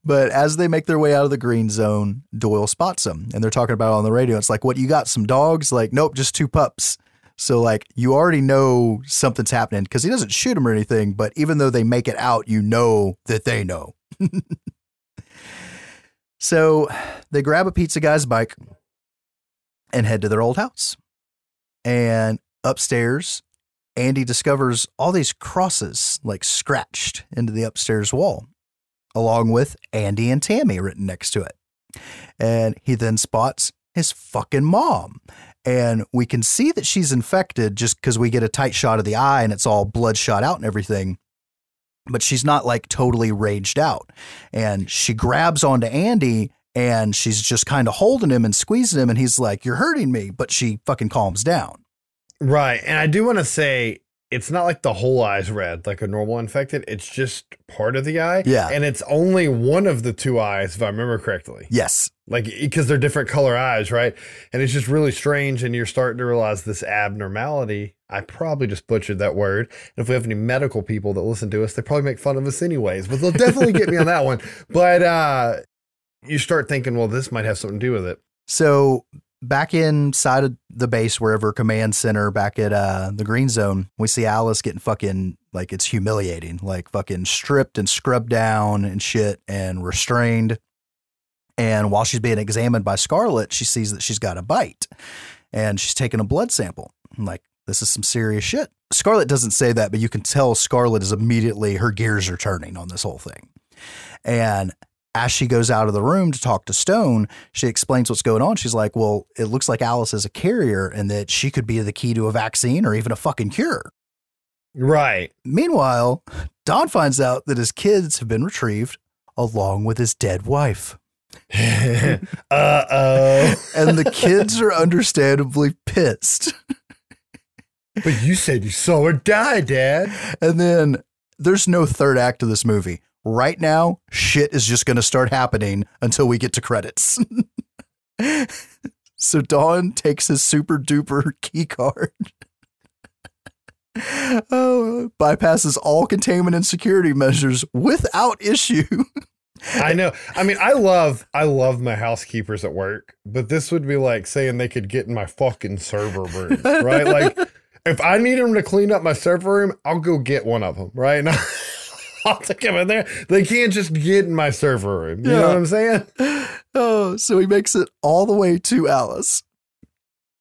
But as they make their way out of the green zone, Doyle spots them. And they're talking about it on the radio. It's like, what, you got some dogs? Like, nope, just 2 pups. So, like, you already know something's happening because he doesn't shoot them or anything. But even though they make it out, you know that they know. So they grab a pizza guy's bike and head to their old house. And upstairs, Andy discovers all these crosses like scratched into the upstairs wall, along with Andy and Tammy written next to it. And he then spots his fucking mom. And we can see that she's infected just because we get a tight shot of the eye and it's all bloodshot out and everything. But she's not like totally raged out, and she grabs onto Andy and she's just kind of holding him and squeezing him. And he's like, you're hurting me. But she fucking calms down. Right. And I do want to say it's not like the whole eye's red, like a normal infected. It's just part of the eye. Yeah. And it's only one of the 2 eyes, if I remember correctly. Yes. Like, because they're different color eyes. Right. And it's just really strange. And you're starting to realize this abnormality. I probably just butchered that word. And if we have any medical people that listen to us, they probably make fun of us anyways, but they'll definitely get me on that one. But you start thinking, well, this might have something to do with it. So back inside of the base, wherever, command center, back at the green zone, we see Alice getting fucking, like, it's humiliating, like fucking stripped and scrubbed down and shit and restrained. And while she's being examined by Scarlett, she sees that she's got a bite and she's taking a blood sample. I'm like, this is some serious shit. Scarlett doesn't say that, but you can tell Scarlett is immediately, her gears are turning on this whole thing. And as she goes out of the room to talk to Stone, she explains what's going on. She's like, well, it looks like Alice is a carrier and that she could be the key to a vaccine or even a fucking cure. Right. Meanwhile, Don finds out that his kids have been retrieved along with his dead wife. Uh-oh. And the kids are understandably pissed. But you said you saw her die, Dad. And then there's no third act of this movie. Right now, shit is just going to start happening until we get to credits. So Don takes his super duper key card. Bypasses all containment and security measures without issue. I know. I mean, I love my housekeepers at work, but this would be like saying they could get in my fucking server room, right? Like, if I need them to clean up my server room, I'll go get one of them, right? And I'll take them in there. They can't just get in my server room. You know what I'm saying? Oh, so he makes it all the way to Alice.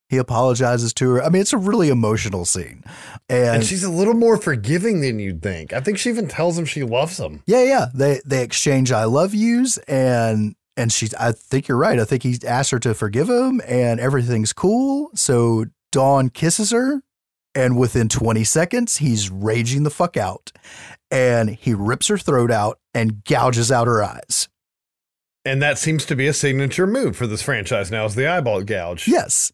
He apologizes to her. I mean, it's a really emotional scene. And she's a little more forgiving than you'd think. I think she even tells him she loves him. Yeah, yeah. They exchange I love yous, and And I think you're right. I think he asked her to forgive him and everything's cool. So Dawn kisses her and within 20 seconds, he's raging the fuck out and he rips her throat out and gouges out her eyes. And that seems to be a signature move for this franchise now is the eyeball gouge. Yes.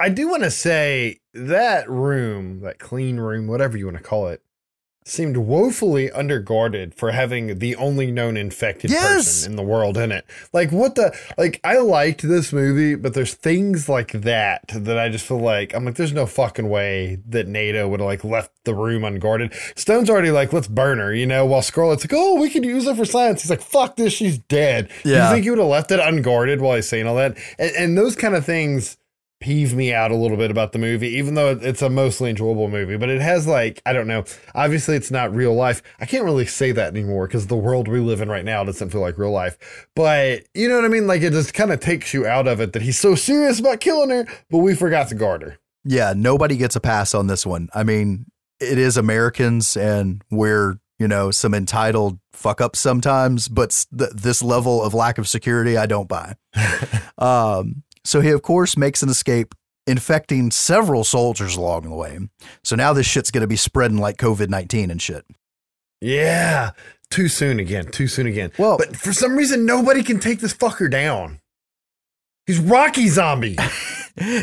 I do want to say that room, that clean room, whatever you want to call it, seemed woefully underguarded for having the only known infected person in the world in it. Like, what the... Like, I liked this movie, but there's things like that I just feel like... I'm like, there's no fucking way that NATO would have, like, left the room unguarded. Stone's already like, let's burn her, you know, while Scarlet's like, oh, we could use it for science. He's like, fuck this, she's dead. Yeah. You think you would have left it unguarded while he's saying all that? And those kind of things... peeve me out a little bit about the movie, even though it's a mostly enjoyable movie, but it has like, I don't know, obviously it's not real life. I can't really say that anymore because the world we live in right now doesn't feel like real life, but you know what I mean? Like it just kind of takes you out of it that he's so serious about killing her, but we forgot to guard her. Yeah. Nobody gets a pass on this one. I mean, it is Americans and we're, you know, some entitled fuck up sometimes, but this level of lack of security, I don't buy. So he, of course, makes an escape, infecting several soldiers along the way. So now this shit's going to be spreading like COVID-19 and shit. Yeah. Too soon again. Well, but for some reason, nobody can take this fucker down. He's Rocky Zombie.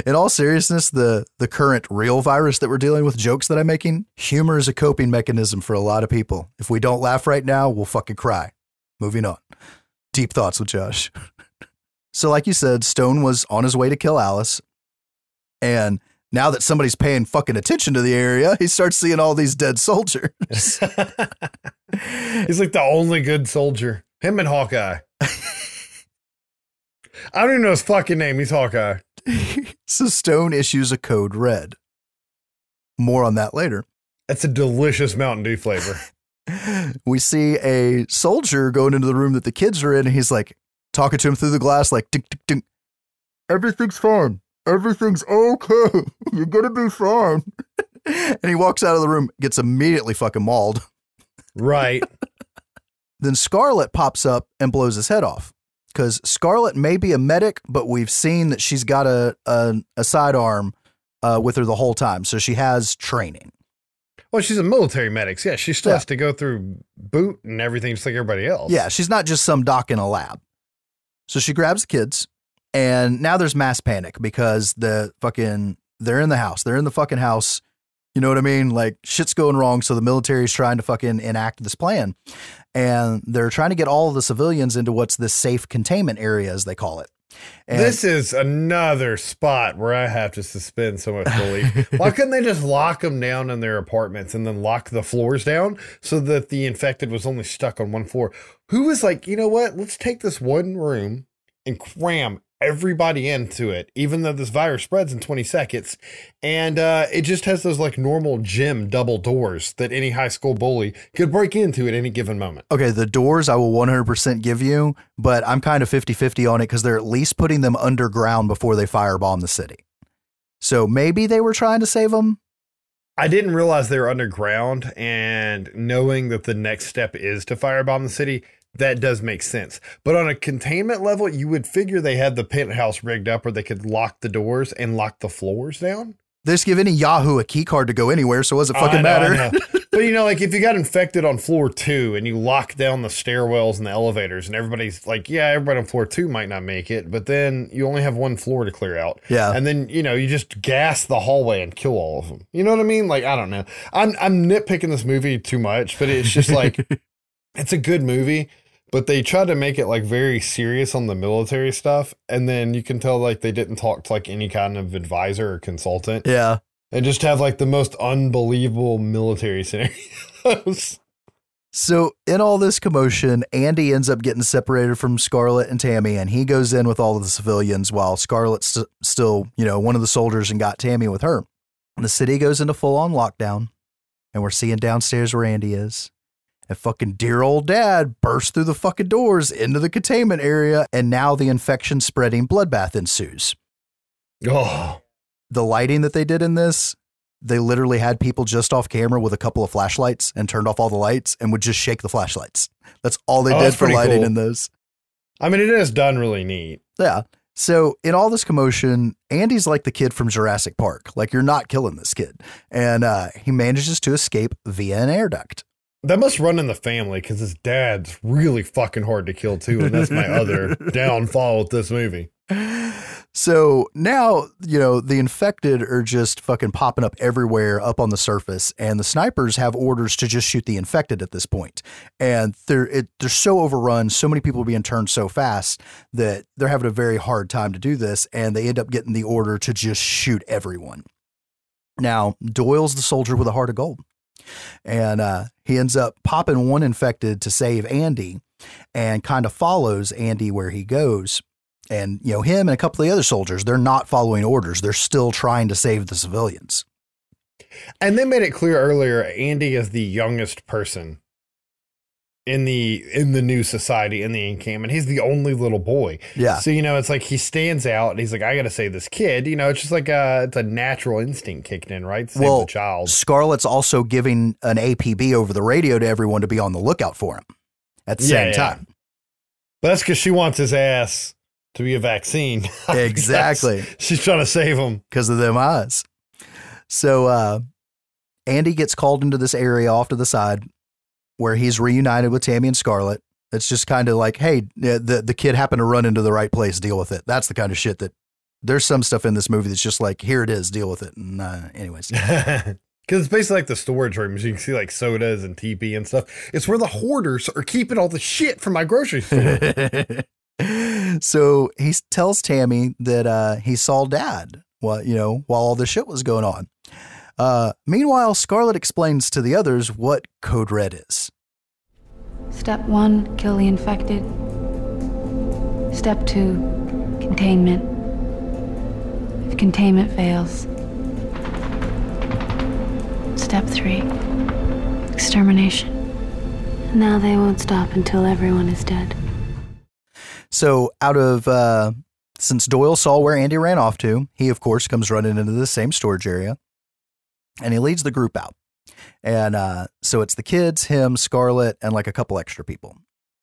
In all seriousness, the current real virus that we're dealing with, jokes that I'm making, humor is a coping mechanism for a lot of people. If we don't laugh right now, we'll fucking cry. Moving on. Deep thoughts with Josh. So like you said, Stone was on his way to kill Alice. And now that somebody's paying fucking attention to the area, he starts seeing all these dead soldiers. He's like the only good soldier. Him and Hawkeye. I don't even know his fucking name. He's Hawkeye. So Stone issues a code red. More on that later. That's a delicious Mountain Dew flavor. We see a soldier going into the room that the kids are in. And he's like, talking to him through the glass, like, dink, dink, dink. Everything's fine. Everything's okay. You're going to be fine. And he walks out of the room, gets immediately fucking mauled. Right. Then Scarlet pops up and blows his head off because Scarlet may be a medic, but we've seen that she's got a sidearm with her the whole time. So she has training. Well, she's a military medic. So yeah, she still has to go through boot and everything just like everybody else. Yeah, she's not just some doc in a lab. So she grabs the kids and now there's mass panic because they're in the house. They're in the fucking house. You know what I mean? Like shit's going wrong. So the military is trying to fucking enact this plan and they're trying to get all of the civilians into what's this safe containment area, as they call it. And this is another spot where I have to suspend so much belief. Why couldn't they just lock them down in their apartments and then lock the floors down so that the infected was only stuck on one floor? Who was like, you know what? Let's take this one room and cram everybody into it, even though this virus spreads in 20 seconds. And it just has those like normal gym double doors that any high school bully could break into at any given moment. Okay, the doors I will 100% give you, but I'm kind of 50-50 on it because they're at least putting them underground before they firebomb the city. So maybe they were trying to save them. I didn't realize they were underground, and knowing that the next step is to firebomb the city, that does make sense. But on a containment level, you would figure they had the penthouse rigged up where they could lock the doors and lock the floors down. They just give any Yahoo a key card to go anywhere, so it doesn't fucking matter. But, you know, like if you got infected on floor 2 and you lock down the stairwells and the elevators and everybody's like, yeah, everybody on floor 2 might not make it, but then you only have one floor to clear out. Yeah. And then, you know, you just gas the hallway and kill all of them. You know what I mean? Like, I don't know. I'm nitpicking this movie too much, but it's just like, it's a good movie. But they tried to make it like very serious on the military stuff. And then you can tell like they didn't talk to like any kind of advisor or consultant. Yeah. And just have like the most unbelievable military scenarios. So in all this commotion, Andy ends up getting separated from Scarlet and Tammy, and he goes in with all of the civilians while Scarlet's still, you know, one of the soldiers and got Tammy with her. And the city goes into full on lockdown, and we're seeing downstairs where Andy is. And fucking dear old dad bursts through the fucking doors into the containment area. And now the infection spreading bloodbath ensues. Oh, the lighting that they did in this, they literally had people just off camera with a couple of flashlights and turned off all the lights and would just shake the flashlights. That's all they did for lighting in those. I mean, it is done really neat. Yeah. So in all this commotion, Andy's like the kid from Jurassic Park. Like, you're not killing this kid. And he manages to escape via an air duct. That must run in the family, because his dad's really fucking hard to kill, too. And that's my other downfall with this movie. So now, you know, the infected are just fucking popping up everywhere up on the surface, and the snipers have orders to just shoot the infected at this point. And they're so overrun. So many people are being turned so fast that they're having a very hard time to do this. And they end up getting the order to just shoot everyone. Now, Doyle's the soldier with a heart of gold, and he ends up popping one infected to save Andy, and kind of follows Andy where he goes. And, you know, him and a couple of the other soldiers, they're not following orders. They're still trying to save the civilians. And they made it clear earlier, Andy is the youngest person in the new society, in the encampment. He's the only little boy. Yeah. So, you know, it's like he stands out and he's like, I got to save this kid. You know, it's just like it's a natural instinct kicking in, right? Save the child. Scarlett's also giving an APB over the radio to everyone to be on the lookout for him at the same time. But that's because she wants his ass to be a vaccine. Exactly. She's trying to save him because of them eyes. So Andy gets called into this area off to the side where he's reunited with Tammy and Scarlett. It's just kind of like, hey, the kid happened to run into the right place. Deal with it. That's the kind of shit that there's some stuff in this movie that's just like, here it is. Deal with it. And anyways, because it's basically like the storage rooms. You can see like sodas and TP and stuff. It's where the hoarders are keeping all the shit from my grocery store. So he tells Tammy that he saw Dad while all this shit was going on. Meanwhile, Scarlett explains to the others what Code Red is. Step 1, kill the infected. Step 2, containment. If containment fails. Step 3, extermination. Now they won't stop until everyone is dead. So out of, since Doyle saw where Andy ran off to, he, of course, comes running into the same storage area, and he leads the group out. And so it's the kids, him, Scarlett, and like a couple extra people.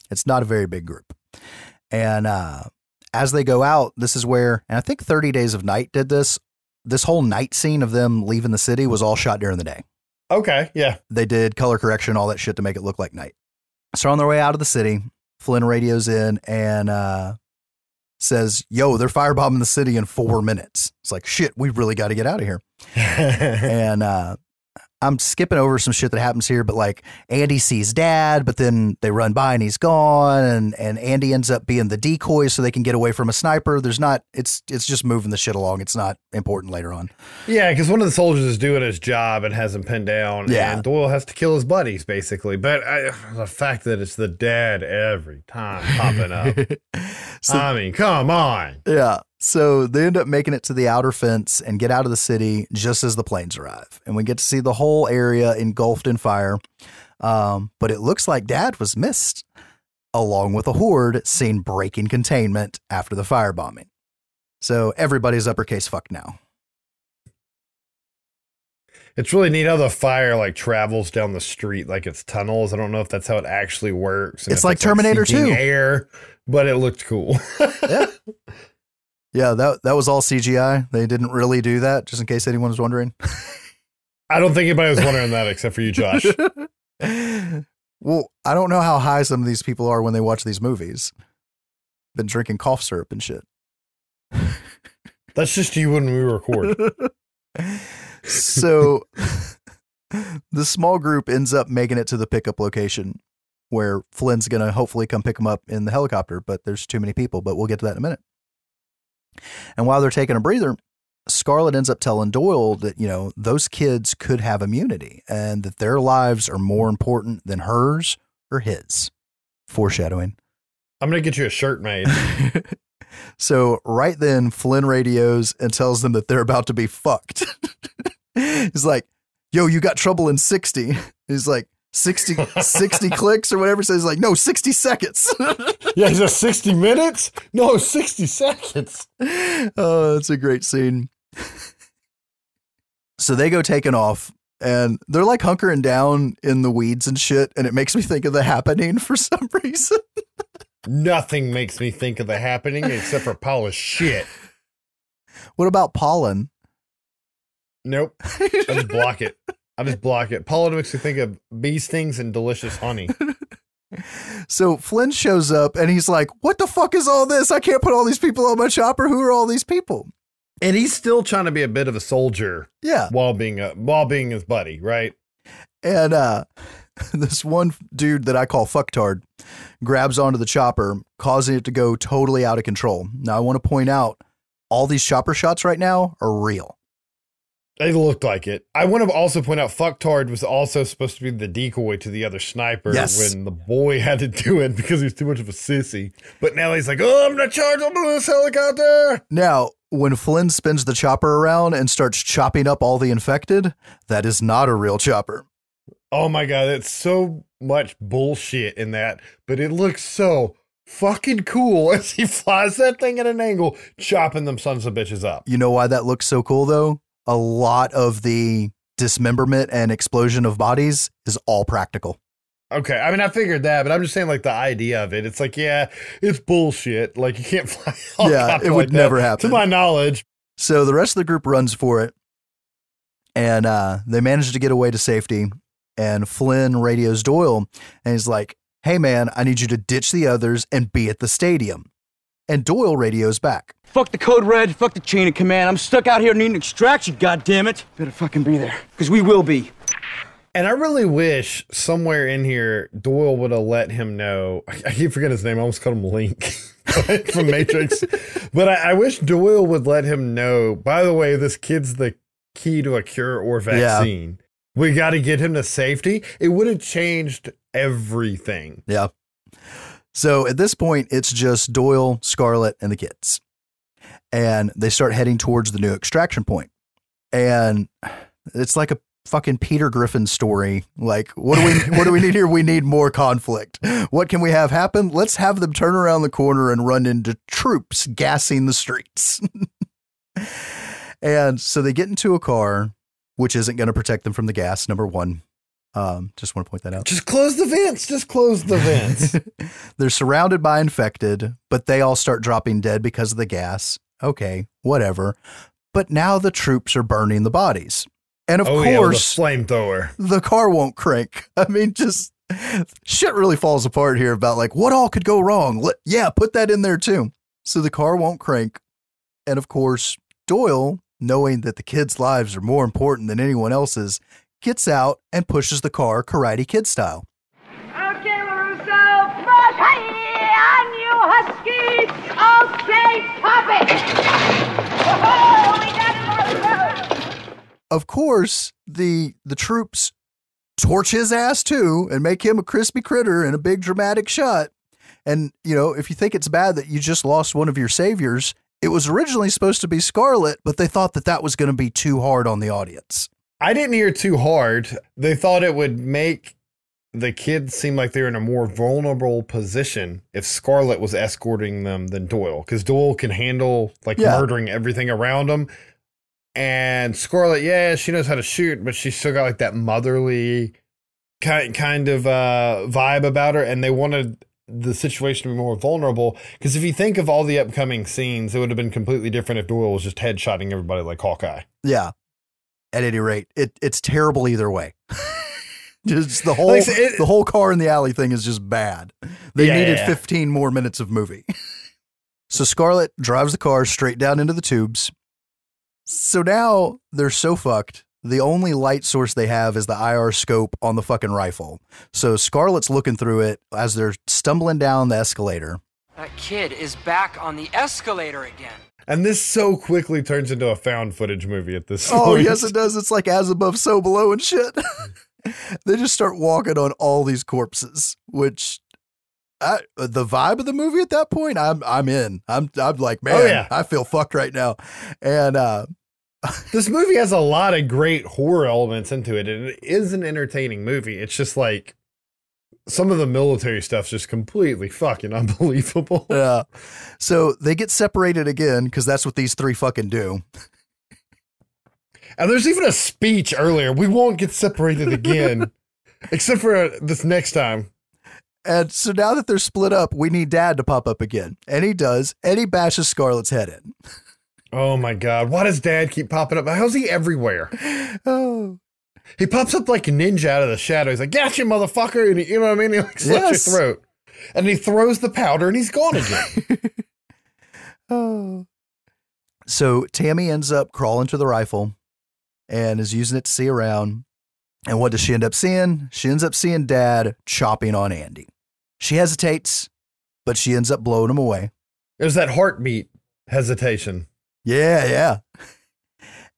It's not a very big group. And as they go out, this is where, and I think 30 Days of Night did this. This whole night scene of them leaving the city was all shot during the day. Okay, yeah. They did color correction, all that shit to make it look like night. So on their way out of the city, Flynn radios in and says, yo, they're firebombing the city in 4 minutes. It's like, shit, we really got to get out of here. And I'm skipping over some shit that happens here, but like Andy sees Dad, but then they run by and he's gone. And Andy ends up being the decoy so they can get away from a sniper. There's not, it's just moving the shit along. It's not important later on. Yeah. Cause one of the soldiers is doing his job and has him pinned down. Yeah. And Doyle has to kill his buddies basically. But the fact that it's the dad every time popping up, so, I mean, come on. Yeah. So they end up making it to the outer fence and get out of the city just as the planes arrive. And we get to see the whole area engulfed in fire. But it looks like Dad was missed, along with a horde seen breaking containment after the firebombing. So everybody's uppercase fucked now. It's really neat how the fire like travels down the street like it's tunnels. I don't know if that's how it actually works. It's like Terminator 2 air, but it looked cool. Yeah. Yeah, that was all CGI. They didn't really do that, just in case anyone was wondering. I don't think anybody was wondering that except for you, Josh. Well, I don't know how high some of these people are when they watch these movies. Been drinking cough syrup and shit. That's just you when we record. So the small group ends up making it to the pickup location where Flynn's going to hopefully come pick them up in the helicopter, but there's too many people, but we'll get to that in a minute. And while they're taking a breather, Scarlett ends up telling Doyle that, you know, those kids could have immunity and that their lives are more important than hers or his. Foreshadowing. I'm going to get you a shirt made. So right then, Flynn radios and tells them that they're about to be fucked. He's like, yo, you got trouble in 60. He's like, 60 clicks or whatever. So he's like, no, 60 seconds. Yeah, is that 60 minutes? No, 60 seconds. Oh, that's a great scene. So they go taking off and they're like hunkering down in the weeds and shit. And it makes me think of The Happening for some reason. Nothing makes me think of The Happening except for Paula's shit. What about pollen? Nope. I just block it. Pollen makes me think of bee stings and delicious honey. So Flynn shows up and he's like, what the fuck is all this? I can't put all these people on my chopper. Who are all these people? And he's still trying to be a bit of a soldier. Yeah. While being his buddy. Right. And, this one dude that I call fucktard grabs onto the chopper, causing it to go totally out of control. Now, I want to point out all these chopper shots right now are real. They looked like it. I want to also point out fucktard was also supposed to be the decoy to the other sniper when the boy had to do it because he was too much of a sissy. But now he's like, oh, I'm going to charge onto this helicopter. Now, when Flynn spins the chopper around and starts chopping up all the infected, that is not a real chopper. Oh my God, that's so much bullshit in that, but it looks so fucking cool as he flies that thing at an angle, chopping them sons of bitches up. You know why that looks so cool though? A lot of the dismemberment and explosion of bodies is all practical. Okay, I mean, I figured that, but I'm just saying like the idea of it. It's like, yeah, it's bullshit. Like you can't fly. Yeah, it would never happen. To my knowledge. So the rest of the group runs for it and they manage to get away to safety. And Flynn radios Doyle and he's like, hey, man, I need you to ditch the others and be at the stadium. And Doyle radios back. Fuck the code red. Fuck the chain of command. I'm stuck out here needing extraction. God damn it. Better fucking be there because we will be. And I really wish somewhere in here Doyle would have let him know. I keep forgetting his name. I almost called him Link from Matrix. But I wish Doyle would let him know, by the way, this kid's the key to a cure or vaccine. Yeah. We got to get him to safety. It would have changed everything. Yeah. So at this point, it's just Doyle, Scarlet, and the kids. And they start heading towards the new extraction point. And it's like a fucking Peter Griffin story. Like, what do we need here? We need more conflict. What can we have happen? Let's have them turn around the corner and run into troops gassing the streets. And so they get into a car, which isn't going to protect them from the gas, number one. Just want to point that out. Just close the vents. They're surrounded by infected, but they all start dropping dead because of the gas. Okay, whatever. But now the troops are burning the bodies. And of course, yeah, with a flamethrower. The car won't crank. I mean, just shit really falls apart here about like what all could go wrong. Yeah, put that in there too. So the car won't crank. And of course, Doyle, knowing that the kids' lives are more important than anyone else's, gets out and pushes the car Karate Kid style. Okay, LaRusso, but hey, on you huskies! Okay, pop it! Whoa, we got it, LaRusso! Of course, the troops torch his ass too and make him a crispy critter in a big dramatic shot. And, you know, if you think it's bad that you just lost one of your saviors, it was originally supposed to be Scarlet, but they thought that was going to be too hard on the audience. I didn't hear too hard. They thought it would make the kids seem like they're in a more vulnerable position if Scarlet was escorting them than Doyle, because Doyle can handle murdering everything around him. And Scarlet, yeah, she knows how to shoot, but she's still got like that motherly kind of vibe about her. And they wanted the situation to be more vulnerable, because if you think of all the upcoming scenes, it would have been completely different if Doyle was just headshotting everybody like Hawkeye. Yeah. At any rate, it's terrible either way. Just the whole the whole car in the alley thing is just bad. They needed 15 more minutes of movie. So Scarlet drives the car straight down into the tubes. So now they're so fucked. The only light source they have is the IR scope on the fucking rifle. So Scarlet's looking through it as they're stumbling down the escalator. That kid is back on the escalator again. And this so quickly turns into a found footage movie at this point. Oh, yes, it does. It's like as above, so below and shit. They just start walking on all these corpses, which the vibe of the movie at that point, I'm in. I'm like, man, oh, yeah. I feel fucked right now. And, this movie has a lot of great horror elements into it, and it is an entertaining movie. It's just like some of the military stuff's just completely fucking unbelievable. Yeah. So they get separated again because that's what these three fucking do. And there's even a speech earlier. We won't get separated again, except for this next time. And so now that they're split up, we need Dad to pop up again. And he does. And he bashes Scarlett's head in. Oh, my God. Why does Dad keep popping up? How's he everywhere? Oh. He pops up like a ninja out of the shadow. He's like, gotcha, motherfucker. And he, you know what I mean? He like slits your throat. And he throws the powder and he's gone again. Oh. So Tammy ends up crawling to the rifle and is using it to see around. And what does she end up seeing? She ends up seeing Dad chopping on Andy. She hesitates, but she ends up blowing him away. There's that heartbeat hesitation. Yeah.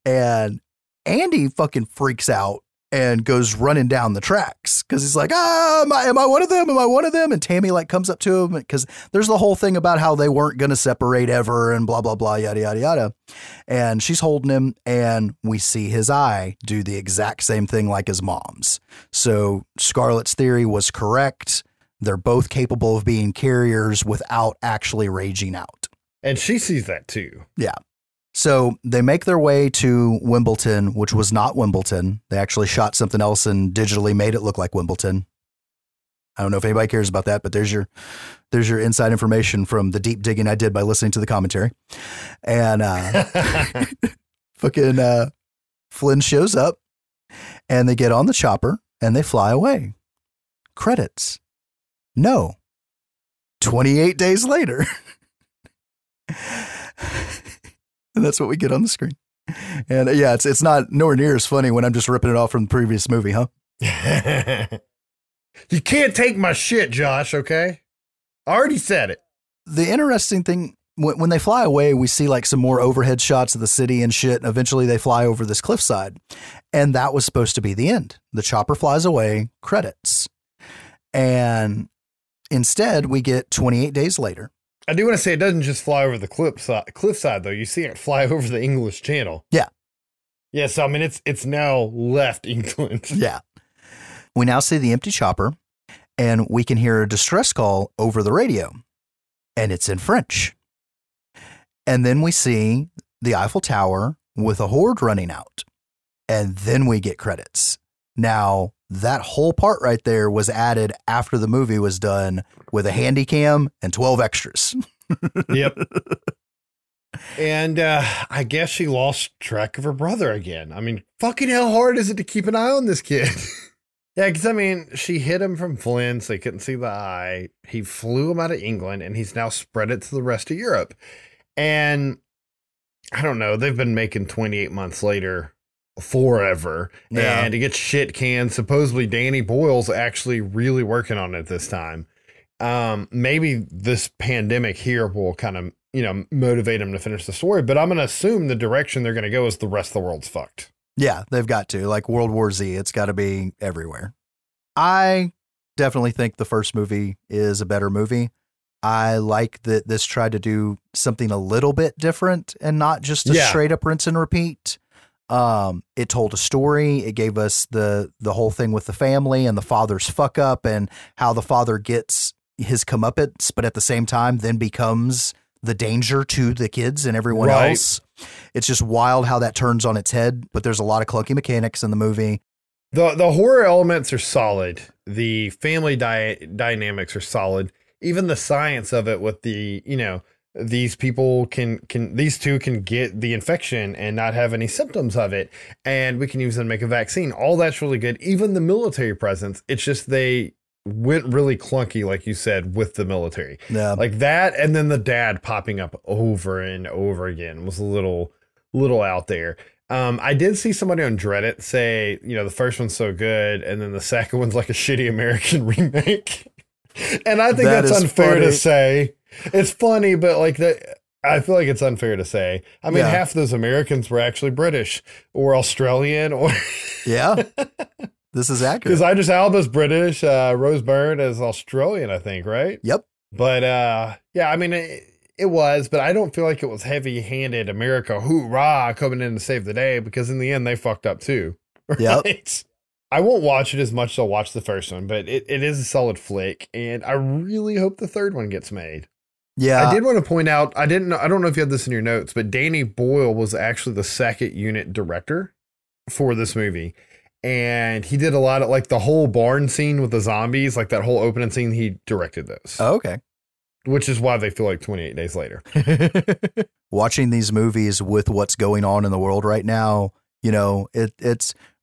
And Andy fucking freaks out and goes running down the tracks because he's like, am I one of them? Am I one of them? And Tammy like comes up to him because there's the whole thing about how they weren't going to separate ever and blah, blah, blah, yada, yada, yada. And she's holding him and we see his eye do the exact same thing like his mom's. So Scarlett's theory was correct. They're both capable of being carriers without actually raging out. And she sees that too. Yeah. So they make their way to Wimbledon, which was not Wimbledon. They actually shot something else and digitally made it look like Wimbledon. I don't know if anybody cares about that, but there's your inside information from the deep digging I did by listening to the commentary. And fucking Flynn shows up and they get on the chopper and they fly away. Credits. No. 28 days later. And that's what we get on the screen. And yeah, it's not nowhere near as funny when I'm just ripping it off from the previous movie, huh? You can't take my shit, Josh, okay? I already said it. The interesting thing, when they fly away, we see like some more overhead shots of the city and shit. And eventually they fly over this cliffside. And that was supposed to be the end. The chopper flies away, credits. And instead we get 28 days later. I do want to say it doesn't just fly over the cliffside, though. You see it fly over the English Channel. Yeah. Yeah, so, I mean, it's now left England. Yeah. We now see the empty chopper, and we can hear a distress call over the radio, and it's in French. And then we see the Eiffel Tower with a horde running out, and then we get credits. Now, that whole part right there was added after the movie was done with a handy cam and 12 extras. Yep. And I guess she lost track of her brother again. I mean, fucking how hard is it to keep an eye on this kid? Yeah, because, I mean, she hid him from Flynn so he couldn't see the eye. He flew him out of England, and he's now spread it to the rest of Europe. And I don't know. They've been making 28 months later forever. Yeah. And it gets shit canned. Supposedly Danny Boyle's actually really working on it this time. Maybe this pandemic here will kind of, you know, motivate him to finish the story, but I'm going to assume the direction they're going to go is the rest of the world's fucked. Yeah, they've got to, like World War Z. It's got to be everywhere. I definitely think the first movie is a better movie. I like that this tried to do something a little bit different and not just a straight up rinse and repeat. It told a story. It gave us the whole thing with the family and the father's fuck up and how the father gets his comeuppance, but at the same time then becomes the danger to the kids and everyone else. It's just wild how that turns on its head, but there's a lot of clunky mechanics in the movie. The horror elements are solid. The family dynamics are solid. Even the science of it with the, you know, these people these two can get the infection and not have any symptoms of it. And we can use them to make a vaccine. All that's really good. Even the military presence. It's just, they went really clunky, like you said, with the military, like that. And then the dad popping up over and over again was a little out there. I did see somebody on Reddit say, you know, the first one's so good. And then the second one's like a shitty American remake. And I think that's unfair to say. It's funny, but like that, I feel like it's unfair to say. I mean, half of those Americans were actually British or Australian or. Yeah, this is accurate. Because Idris Elba's British, Rose Byrne is Australian, I think, right? Yep. But yeah, I mean, it was, but I don't feel like it was heavy handed America, hoorah, coming in to save the day, because in the end, they fucked up too. Right? Yep. I won't watch it as much as I'll watch the first one, but it is a solid flick. And I really hope the third one gets made. Yeah, I did want to point out, I don't know if you had this in your notes, but Danny Boyle was actually the second unit director for this movie. And he did a lot of, like, the whole barn scene with the zombies, like that whole opening scene, he directed those. Oh, okay. Which is why they feel like 28 Days Later. Watching these movies with what's going on in the world right now, you know,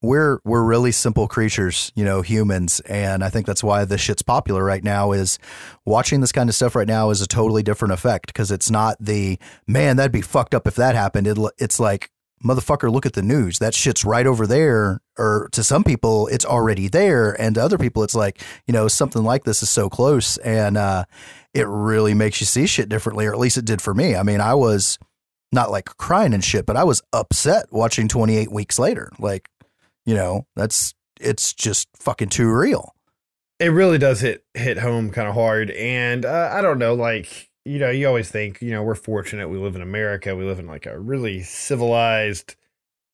we're really simple creatures, you know, humans. And I think that's why this shit's popular right now, is watching this kind of stuff right now is a totally different effect, because it's not the, man, that'd be fucked up if that happened. It's like, motherfucker, look at the news. That shit's right over there. Or to some people, it's already there. And to other people, it's like, you know, something like this is so close. And it really makes you see shit differently, or at least it did for me. I mean, I was not like crying and shit, but I was upset watching 28 Weeks Later. Like, you know, it's just fucking too real. It really does hit home kind of hard. And I don't know, like, you know, you always think, you know, we're fortunate. We live in America. We live in like a really civilized,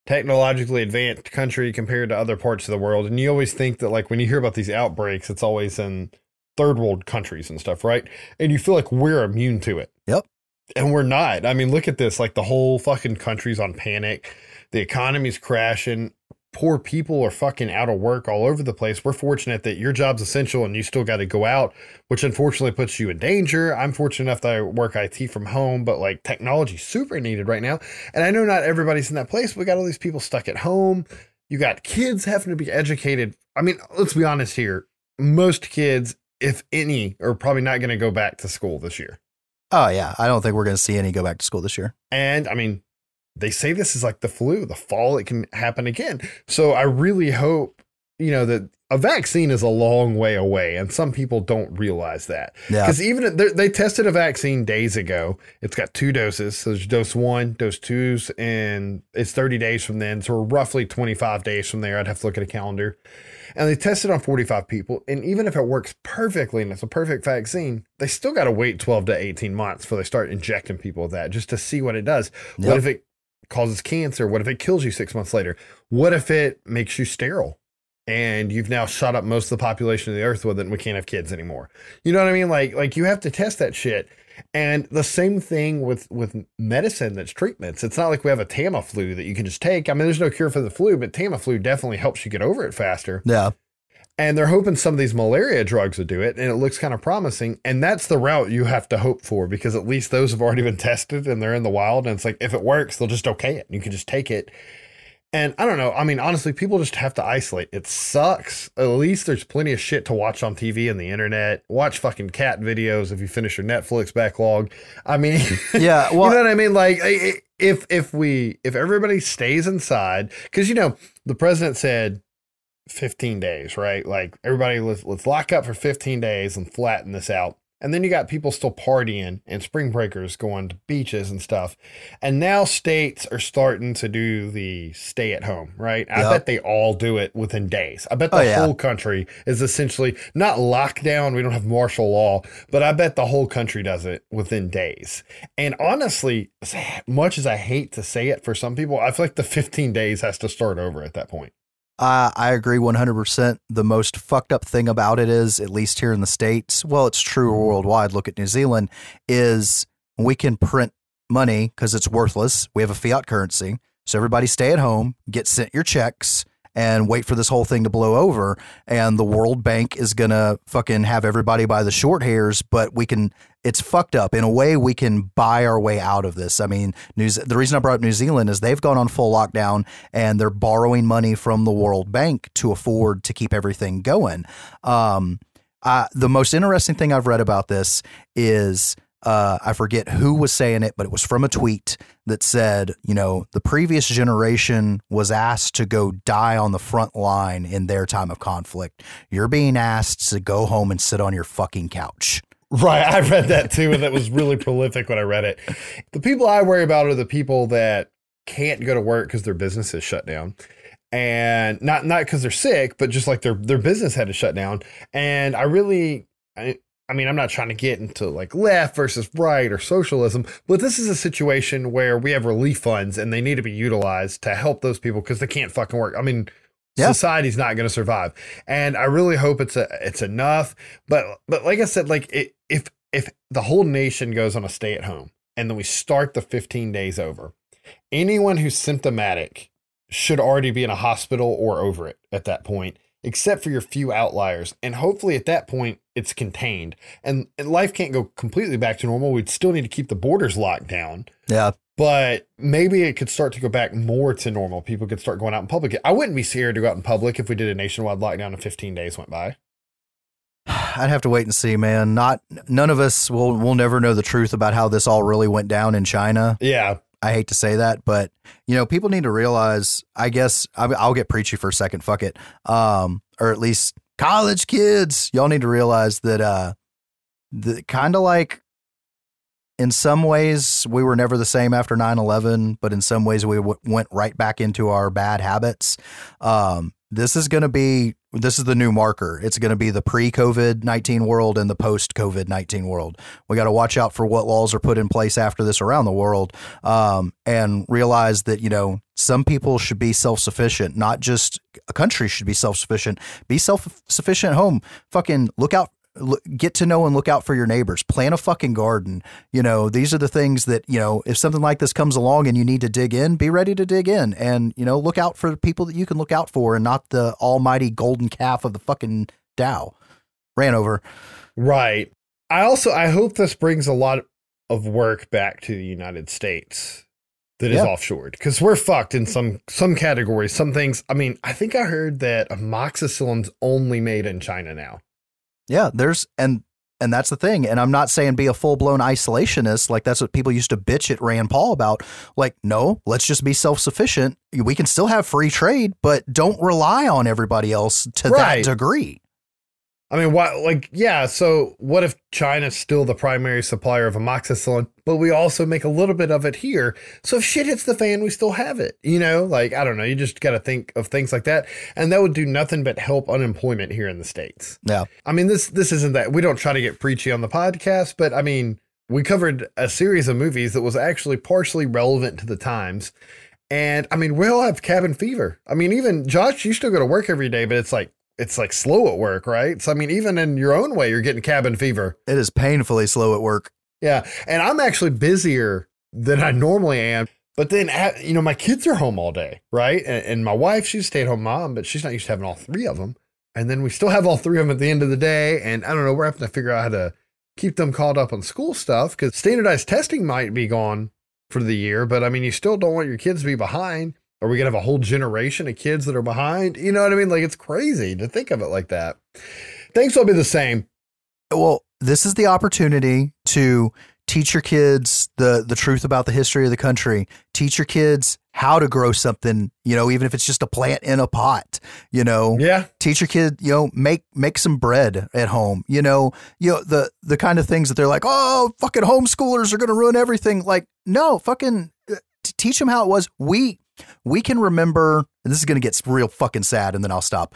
technologically advanced country compared to other parts of the world. And you always think that, like, when you hear about these outbreaks, it's always in third world countries and stuff, right? And you feel like we're immune to it. Yep. And we're not. I mean, look at this. Like, the whole fucking country's on panic. The economy's crashing. Poor people are fucking out of work all over the place. We're fortunate that your job's essential and you still got to go out, which unfortunately puts you in danger. I'm fortunate enough that I work IT from home, but like technology's super needed right now. And I know not everybody's in that place. We got all these people stuck at home. You got kids having to be educated. I mean, let's be honest here. Most kids, if any, are probably not going to go back to school this year. Oh yeah. I don't think we're going to see any go back to school this year. And I mean, they say this is like the flu, the fall, it can happen again. So I really hope, you know, that a vaccine is a long way away. And some people don't realize that, because even they tested a vaccine days ago. It's got 2 doses. So there's dose 1, dose 2, and it's 30 days from then. So we're roughly 25 days from there. I'd have to look at a calendar. And they tested on 45 people. And even if it works perfectly and it's a perfect vaccine, they still got to wait 12 to 18 months before they start injecting people with that, just to see what it does. Yep. What if it causes cancer? What if it kills you 6 months later? What if it makes you sterile and you've now shot up most of the population of the earth with it and we can't have kids anymore? You know what I mean? Like you have to test that shit. And the same thing with medicine, that's treatments. It's not like we have a Tamiflu that you can just take. I mean, there's no cure for the flu, but Tamiflu definitely helps you get over it faster. Yeah. And they're hoping some of these malaria drugs will do it. And it looks kind of promising. And that's the route you have to hope for, because at least those have already been tested and they're in the wild. And it's like, if it works, they'll just okay it. And you can just take it. And I don't know. I mean, honestly, people just have to isolate. It sucks. At least there's plenty of shit to watch on TV and the internet. Watch fucking cat videos if you finish your Netflix backlog. I mean, yeah, well, you know what I mean? Like, if everybody stays inside, because, you know, the president said 15 days, right? Like, everybody, let's lock up for 15 days and flatten this out. And then you got people still partying and spring breakers going to beaches and stuff. And now states are starting to do the stay at home, right? Yep. I bet they all do it within days. I bet the whole country is essentially not lockdown. We don't have martial law, but I bet the whole country does it within days. And honestly, as much as I hate to say it for some people, I feel like the 15 days has to start over at that point. I agree 100%. The most fucked up thing about it is, at least here in the States, well, it's true worldwide, look at New Zealand, is we can print money because it's worthless. We have a fiat currency. So everybody stay at home, get sent your checks, and wait for this whole thing to blow over. And the World Bank is going to fucking have everybody by the short hairs, but we can, it's fucked up. In a way, we can buy our way out of this. I mean, the reason I brought up New Zealand is they've gone on full lockdown and they're borrowing money from the World Bank to afford to keep everything going. The most interesting thing I've read about this is, I forget who was saying it, but it was from a tweet that said, you know, the previous generation was asked to go die on the front line in their time of conflict. You're being asked to go home and sit on your fucking couch. Right. I read that too. And that was really prolific when I read it. The people I worry about are the people that can't go to work because their business is shut down. And not because they're sick, but just like their business had to shut down. And I mean, I'm not trying to get into like left versus right or socialism, but this is a situation where we have relief funds and they need to be utilized to help those people because they can't fucking work. I mean, society's not going to survive. And I really hope it's enough. But like I said, like if the whole nation goes on a stay at home and then we start the 15 days over, anyone who's symptomatic should already be in a hospital or over it at that point, except for your few outliers. And hopefully at that point it's contained, and life can't go completely back to normal. We'd still need to keep the borders locked down. Yeah. But maybe it could start to go back more to normal. People could start going out in public. I wouldn't be scared to go out in public if we did a nationwide lockdown and 15 days went by. I'd have to wait and see, man. None of us will never know the truth about how this all really went down in China. Yeah. I hate to say that, but you know, people need to realize, I guess I'll get preachy for a second. Fuck it. Or at least college kids, y'all need to realize that, kind of like, in some ways, we were never the same after 9/11, but in some ways, we went right back into our bad habits. This is the new marker. It's going to be the pre-COVID-19 world and the post-COVID-19 world. We got to watch out for what laws are put in place after this around the world, and realize that, you know, some people should be self-sufficient. Not just a country should be self-sufficient. Be self-sufficient at home. Fucking look out. Get to know and look out for your neighbors. Plant a fucking garden. You know, these are the things that, you know, if something like this comes along and you need to dig in, be ready to dig in and, you know, look out for the people that you can look out for and not the almighty golden calf of the fucking Dow. Ran over. Right. I hope this brings a lot of work back to the United States that is offshored, because we're fucked in some categories, some things. I mean, I think I heard that amoxicillin's only made in China now. Yeah, and that's the thing. And I'm not saying be a full blown isolationist. Like, that's what people used to bitch at Rand Paul about. Like, no, let's just be self-sufficient. We can still have free trade, but don't rely on everybody else to that degree. I mean, why? Like, yeah. So what if China's still the primary supplier of amoxicillin, but we also make a little bit of it here? So if shit hits the fan, we still have it, you know, like, I don't know. You just got to think of things like that. And that would do nothing but help unemployment here in the States. Yeah. I mean, this isn't that we don't try to get preachy on the podcast, but I mean, we covered a series of movies that was actually partially relevant to the times. And I mean, we'll have cabin fever. I mean, even Josh, you still go to work every day, but it's like slow at work, right? So, I mean, even in your own way, you're getting cabin fever. It is painfully slow at work. Yeah. And I'm actually busier than I normally am. But then, you know, my kids are home all day, right? And my wife, she's a stay-at-home mom, but she's not used to having all three of them. And then we still have all three of them at the end of the day. And I don't know, we're having to figure out how to keep them caught up on school stuff, because standardized testing might be gone for the year. But, I mean, you still don't want your kids to be behind. Are we going to have a whole generation of kids that are behind? You know what I mean? Like, it's crazy to think of it like that. Things will be the same. Well, this is the opportunity to teach your kids the truth about the history of the country. Teach your kids how to grow something, you know, even if it's just a plant in a pot, you know. Yeah. Teach your kid, you know, make some bread at home, you know, the kind of things that they're like, oh, fucking homeschoolers are going to ruin everything. Like, no, fucking teach them how it was. We can remember, and this is going to get real fucking sad, and then I'll stop.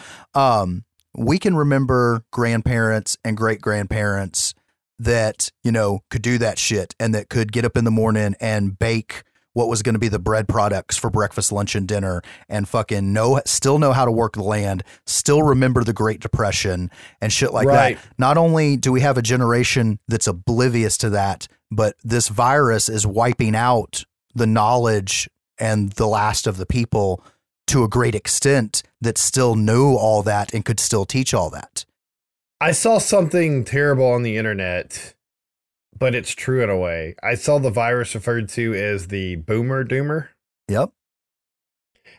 We can remember grandparents and great grandparents that, you know, could do that shit and that could get up in the morning and bake what was going to be the bread products for breakfast, lunch, and dinner, and fucking still know how to work the land, still remember the Great Depression and shit like that. Not only do we have a generation that's oblivious to that, but this virus is wiping out the knowledge and the last of the people to a great extent that still know all that and could still teach all that. I saw something terrible on the internet, but it's true in a way. I saw the virus referred to as the boomer doomer. Yep.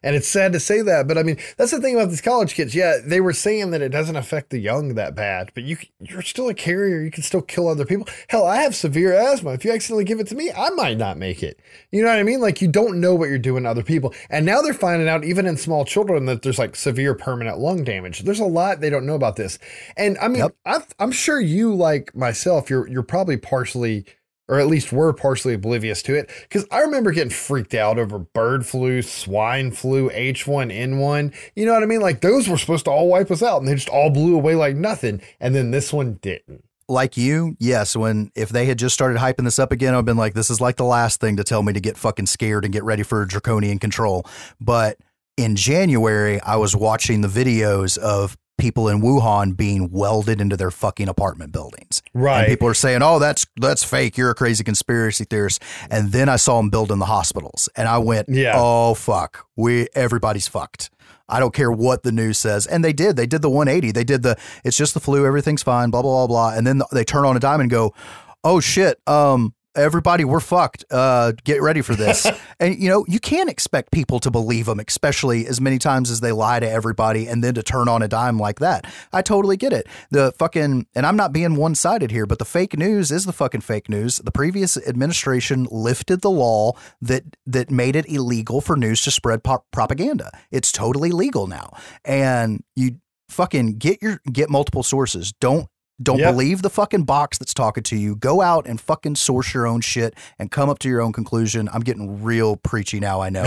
And it's sad to say that, but I mean, that's the thing about these college kids. Yeah, they were saying that it doesn't affect the young that bad, but you're still a carrier. You can still kill other people. Hell, I have severe asthma. If you accidentally give it to me, I might not make it. You know what I mean? Like, you don't know what you're doing to other people. And now they're finding out, even in small children, that there's like severe permanent lung damage. There's a lot they don't know about this. And I mean, yep. I'm sure you, like myself, you're probably partially, or at least we're partially oblivious to it, because I remember getting freaked out over bird flu, swine flu, H1N1. You know what I mean? Like, those were supposed to all wipe us out, and they just all blew away like nothing. And then this one didn't. Like you, yes. If they had just started hyping this up again, I've been like, this is like the last thing to tell me to get fucking scared and get ready for draconian control. But in January, I was watching the videos of people in Wuhan being welded into their fucking apartment buildings. Right. And people are saying, oh, that's fake. You're a crazy conspiracy theorist. And then I saw them building the hospitals and I went, oh, fuck. Everybody's fucked. I don't care what the news says. And they did. They did the 180. They did the, it's just the flu. Everything's fine, blah, blah, blah, blah. And then they turn on a dime and go, oh, shit. Everybody, we're fucked. Get ready for this. And, you know, you can't expect people to believe them, especially as many times as they lie to everybody and then to turn on a dime like that. I totally get it. The fucking, and I'm not being one-sided here, but the fake news is the fucking fake news. The previous administration lifted the law that made it illegal for news to spread propaganda. It's totally legal now. And you fucking get multiple sources. Don't believe the fucking box that's talking to you. Go out and fucking source your own shit and come up to your own conclusion. I'm getting real preachy now, I know.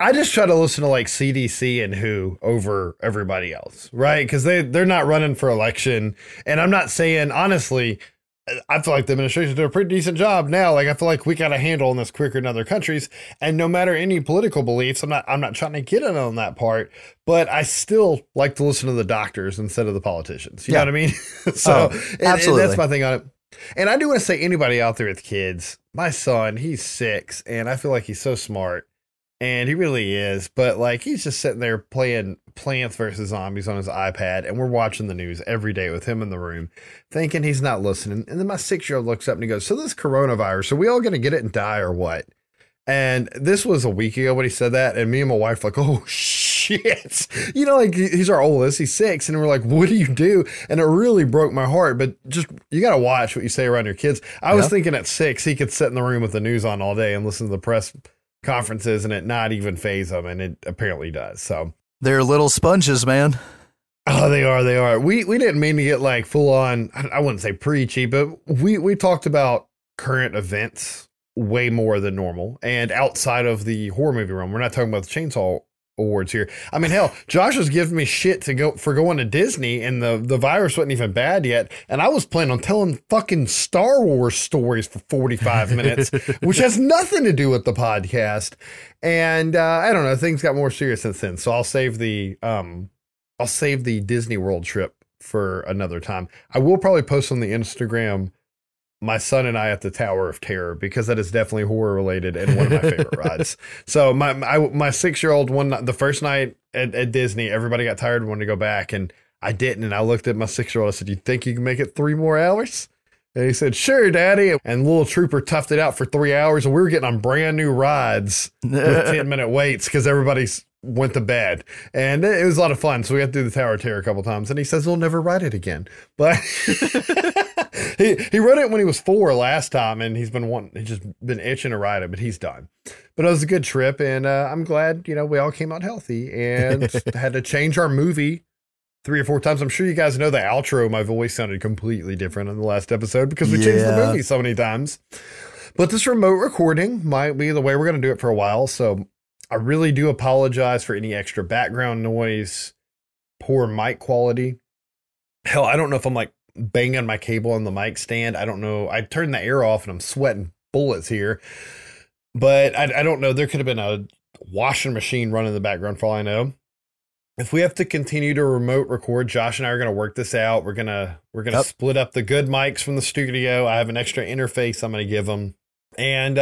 I just try to listen to like CDC and WHO over everybody else, right? Because they're not running for election. And I'm not saying, honestly, I feel like the administration's doing a pretty decent job now. Like, I feel like we got a handle on this quicker than other countries. And no matter any political beliefs, I'm not trying to get in on that part, but I still like to listen to the doctors instead of the politicians. You know what I mean? So absolutely. And that's my thing on it. And I do want to say, anybody out there with kids, my son, he's 6 and I feel like he's so smart and he really is, but like, he's just sitting there playing Plants vs. Zombies on his iPad, and we're watching the news every day with him in the room, thinking he's not listening. And then my 6-year-old looks up and he goes, so this coronavirus, are we all going to get it and die or what? And this was a week ago when he said that, and me and my wife like, oh shit, you know, like, he's our oldest, he's 6, and we're like, what do you do? And it really broke my heart. But just, you got to watch what you say around your kids. I was thinking at 6 he could sit in the room with the news on all day and listen to the press conferences and it not even phase them, and it apparently does. So they're little sponges, man. Oh, they are. They are. We didn't mean to get like full on, I wouldn't say preachy, but we talked about current events way more than normal and outside of the horror movie realm. We're not talking about the Chainsaw Awards here. I mean, hell, Josh was giving me shit for going to Disney, and the virus wasn't even bad yet. And I was planning on telling fucking Star Wars stories for 45 minutes, which has nothing to do with the podcast. And I don't know, things got more serious since then. So I'll save the Disney World trip for another time. I will probably post on the Instagram, my son and I at the Tower of Terror, because that is definitely horror related and one of my favorite rides. So my 6-year-old the first night at Disney, everybody got tired and wanted to go back. And I didn't. And I looked at my 6-year-old. I said, you think you can make it 3 more hours? And he said, sure, daddy. And little Trooper toughed it out for 3 hours. And we were getting on brand new rides with 10 minute waits because everybody went to bed. And it was a lot of fun. So we got to do the Tower of Terror a couple times. And he says, we'll never ride it again. But he rode it when he was 4 last time, and he's just been itching to ride it, but he's done. But it was a good trip, and I'm glad, you know, we all came out healthy and had to change our movie 3 or 4 times. I'm sure you guys know the outro. My voice sounded completely different in the last episode because we changed the movie so many times. But this remote recording might be the way we're going to do it for a while. So I really do apologize for any extra background noise, poor mic quality. Hell, I don't know if I'm like banging my cable on the mic stand. I don't know. I turned the air off and I'm sweating bullets here, but I don't know. There could have been a washing machine running in the background for all I know. If we have to continue to remote record, Josh and I are going to work this out. We're going to split up the good mics from the studio. I have an extra interface I'm going to give them, and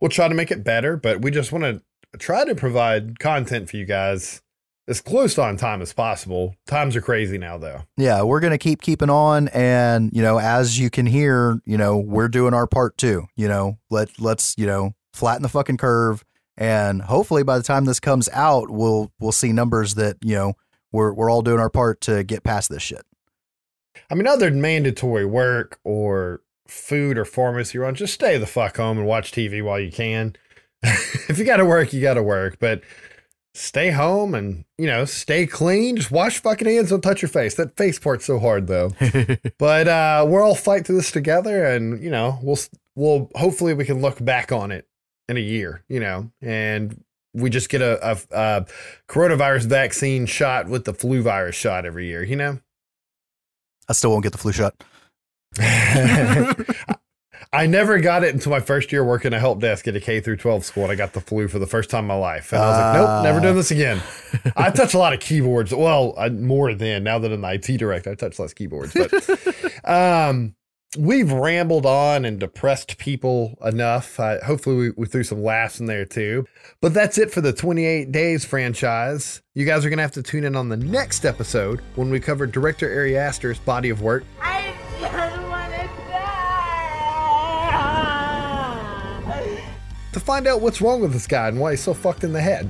we'll try to make it better, but we just want to try to provide content for you guys as close on time as possible. Times are crazy now, though. Yeah, we're going to keep keeping on. And, you know, as you can hear, you know, we're doing our part too. You know, let's, you know, flatten the fucking curve. And hopefully by the time this comes out, we'll see numbers that, you know, we're all doing our part to get past this shit. I mean, other than mandatory work or food or pharmacy run, just stay the fuck home and watch TV while you can. If you got to work, you got to work. But stay home and, you know, stay clean. Just wash fucking hands. Don't touch your face. That face part's so hard, though. But we're all fight through this together, and, you know, we'll hopefully we can look back on it in a year, you know, and we just get a coronavirus vaccine shot with the flu virus shot every year, you know. I still won't get the flu shot. I never got it until my first year working a help desk at a K through 12 school. And I got the flu for the first time in my life. And I was like, nope, never doing this again. I touch a lot of keyboards. Well, more than now that I'm the IT director, I touch less keyboards. But we've rambled on and depressed people enough. Hopefully we threw some laughs in there too. But that's it for the 28 Days franchise. You guys are going to have to tune in on the next episode when we cover director Ari Aster's body of work. To find out what's wrong with this guy and why he's so fucked in the head.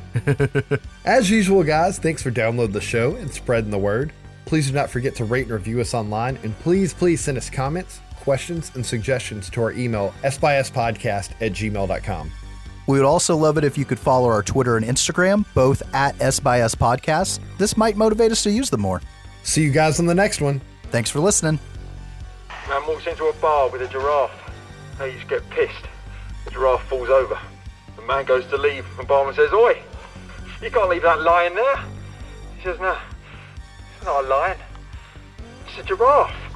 As usual, guys, thanks for downloading the show and spreading the word. Please do not forget to rate and review us online, and please send us comments, questions, and suggestions to our email, sbyspodcast@gmail.com. We would also love it if you could follow our Twitter and Instagram, both at sbyspodcast. This might motivate us to use them more. See you guys on the next one. Thanks for listening. Man walks into a bar with a giraffe. They just get pissed. The giraffe falls over. The man goes to leave, and barman says, "Oi, you can't leave that lion there." He says, "No, it's not a lion. It's a giraffe."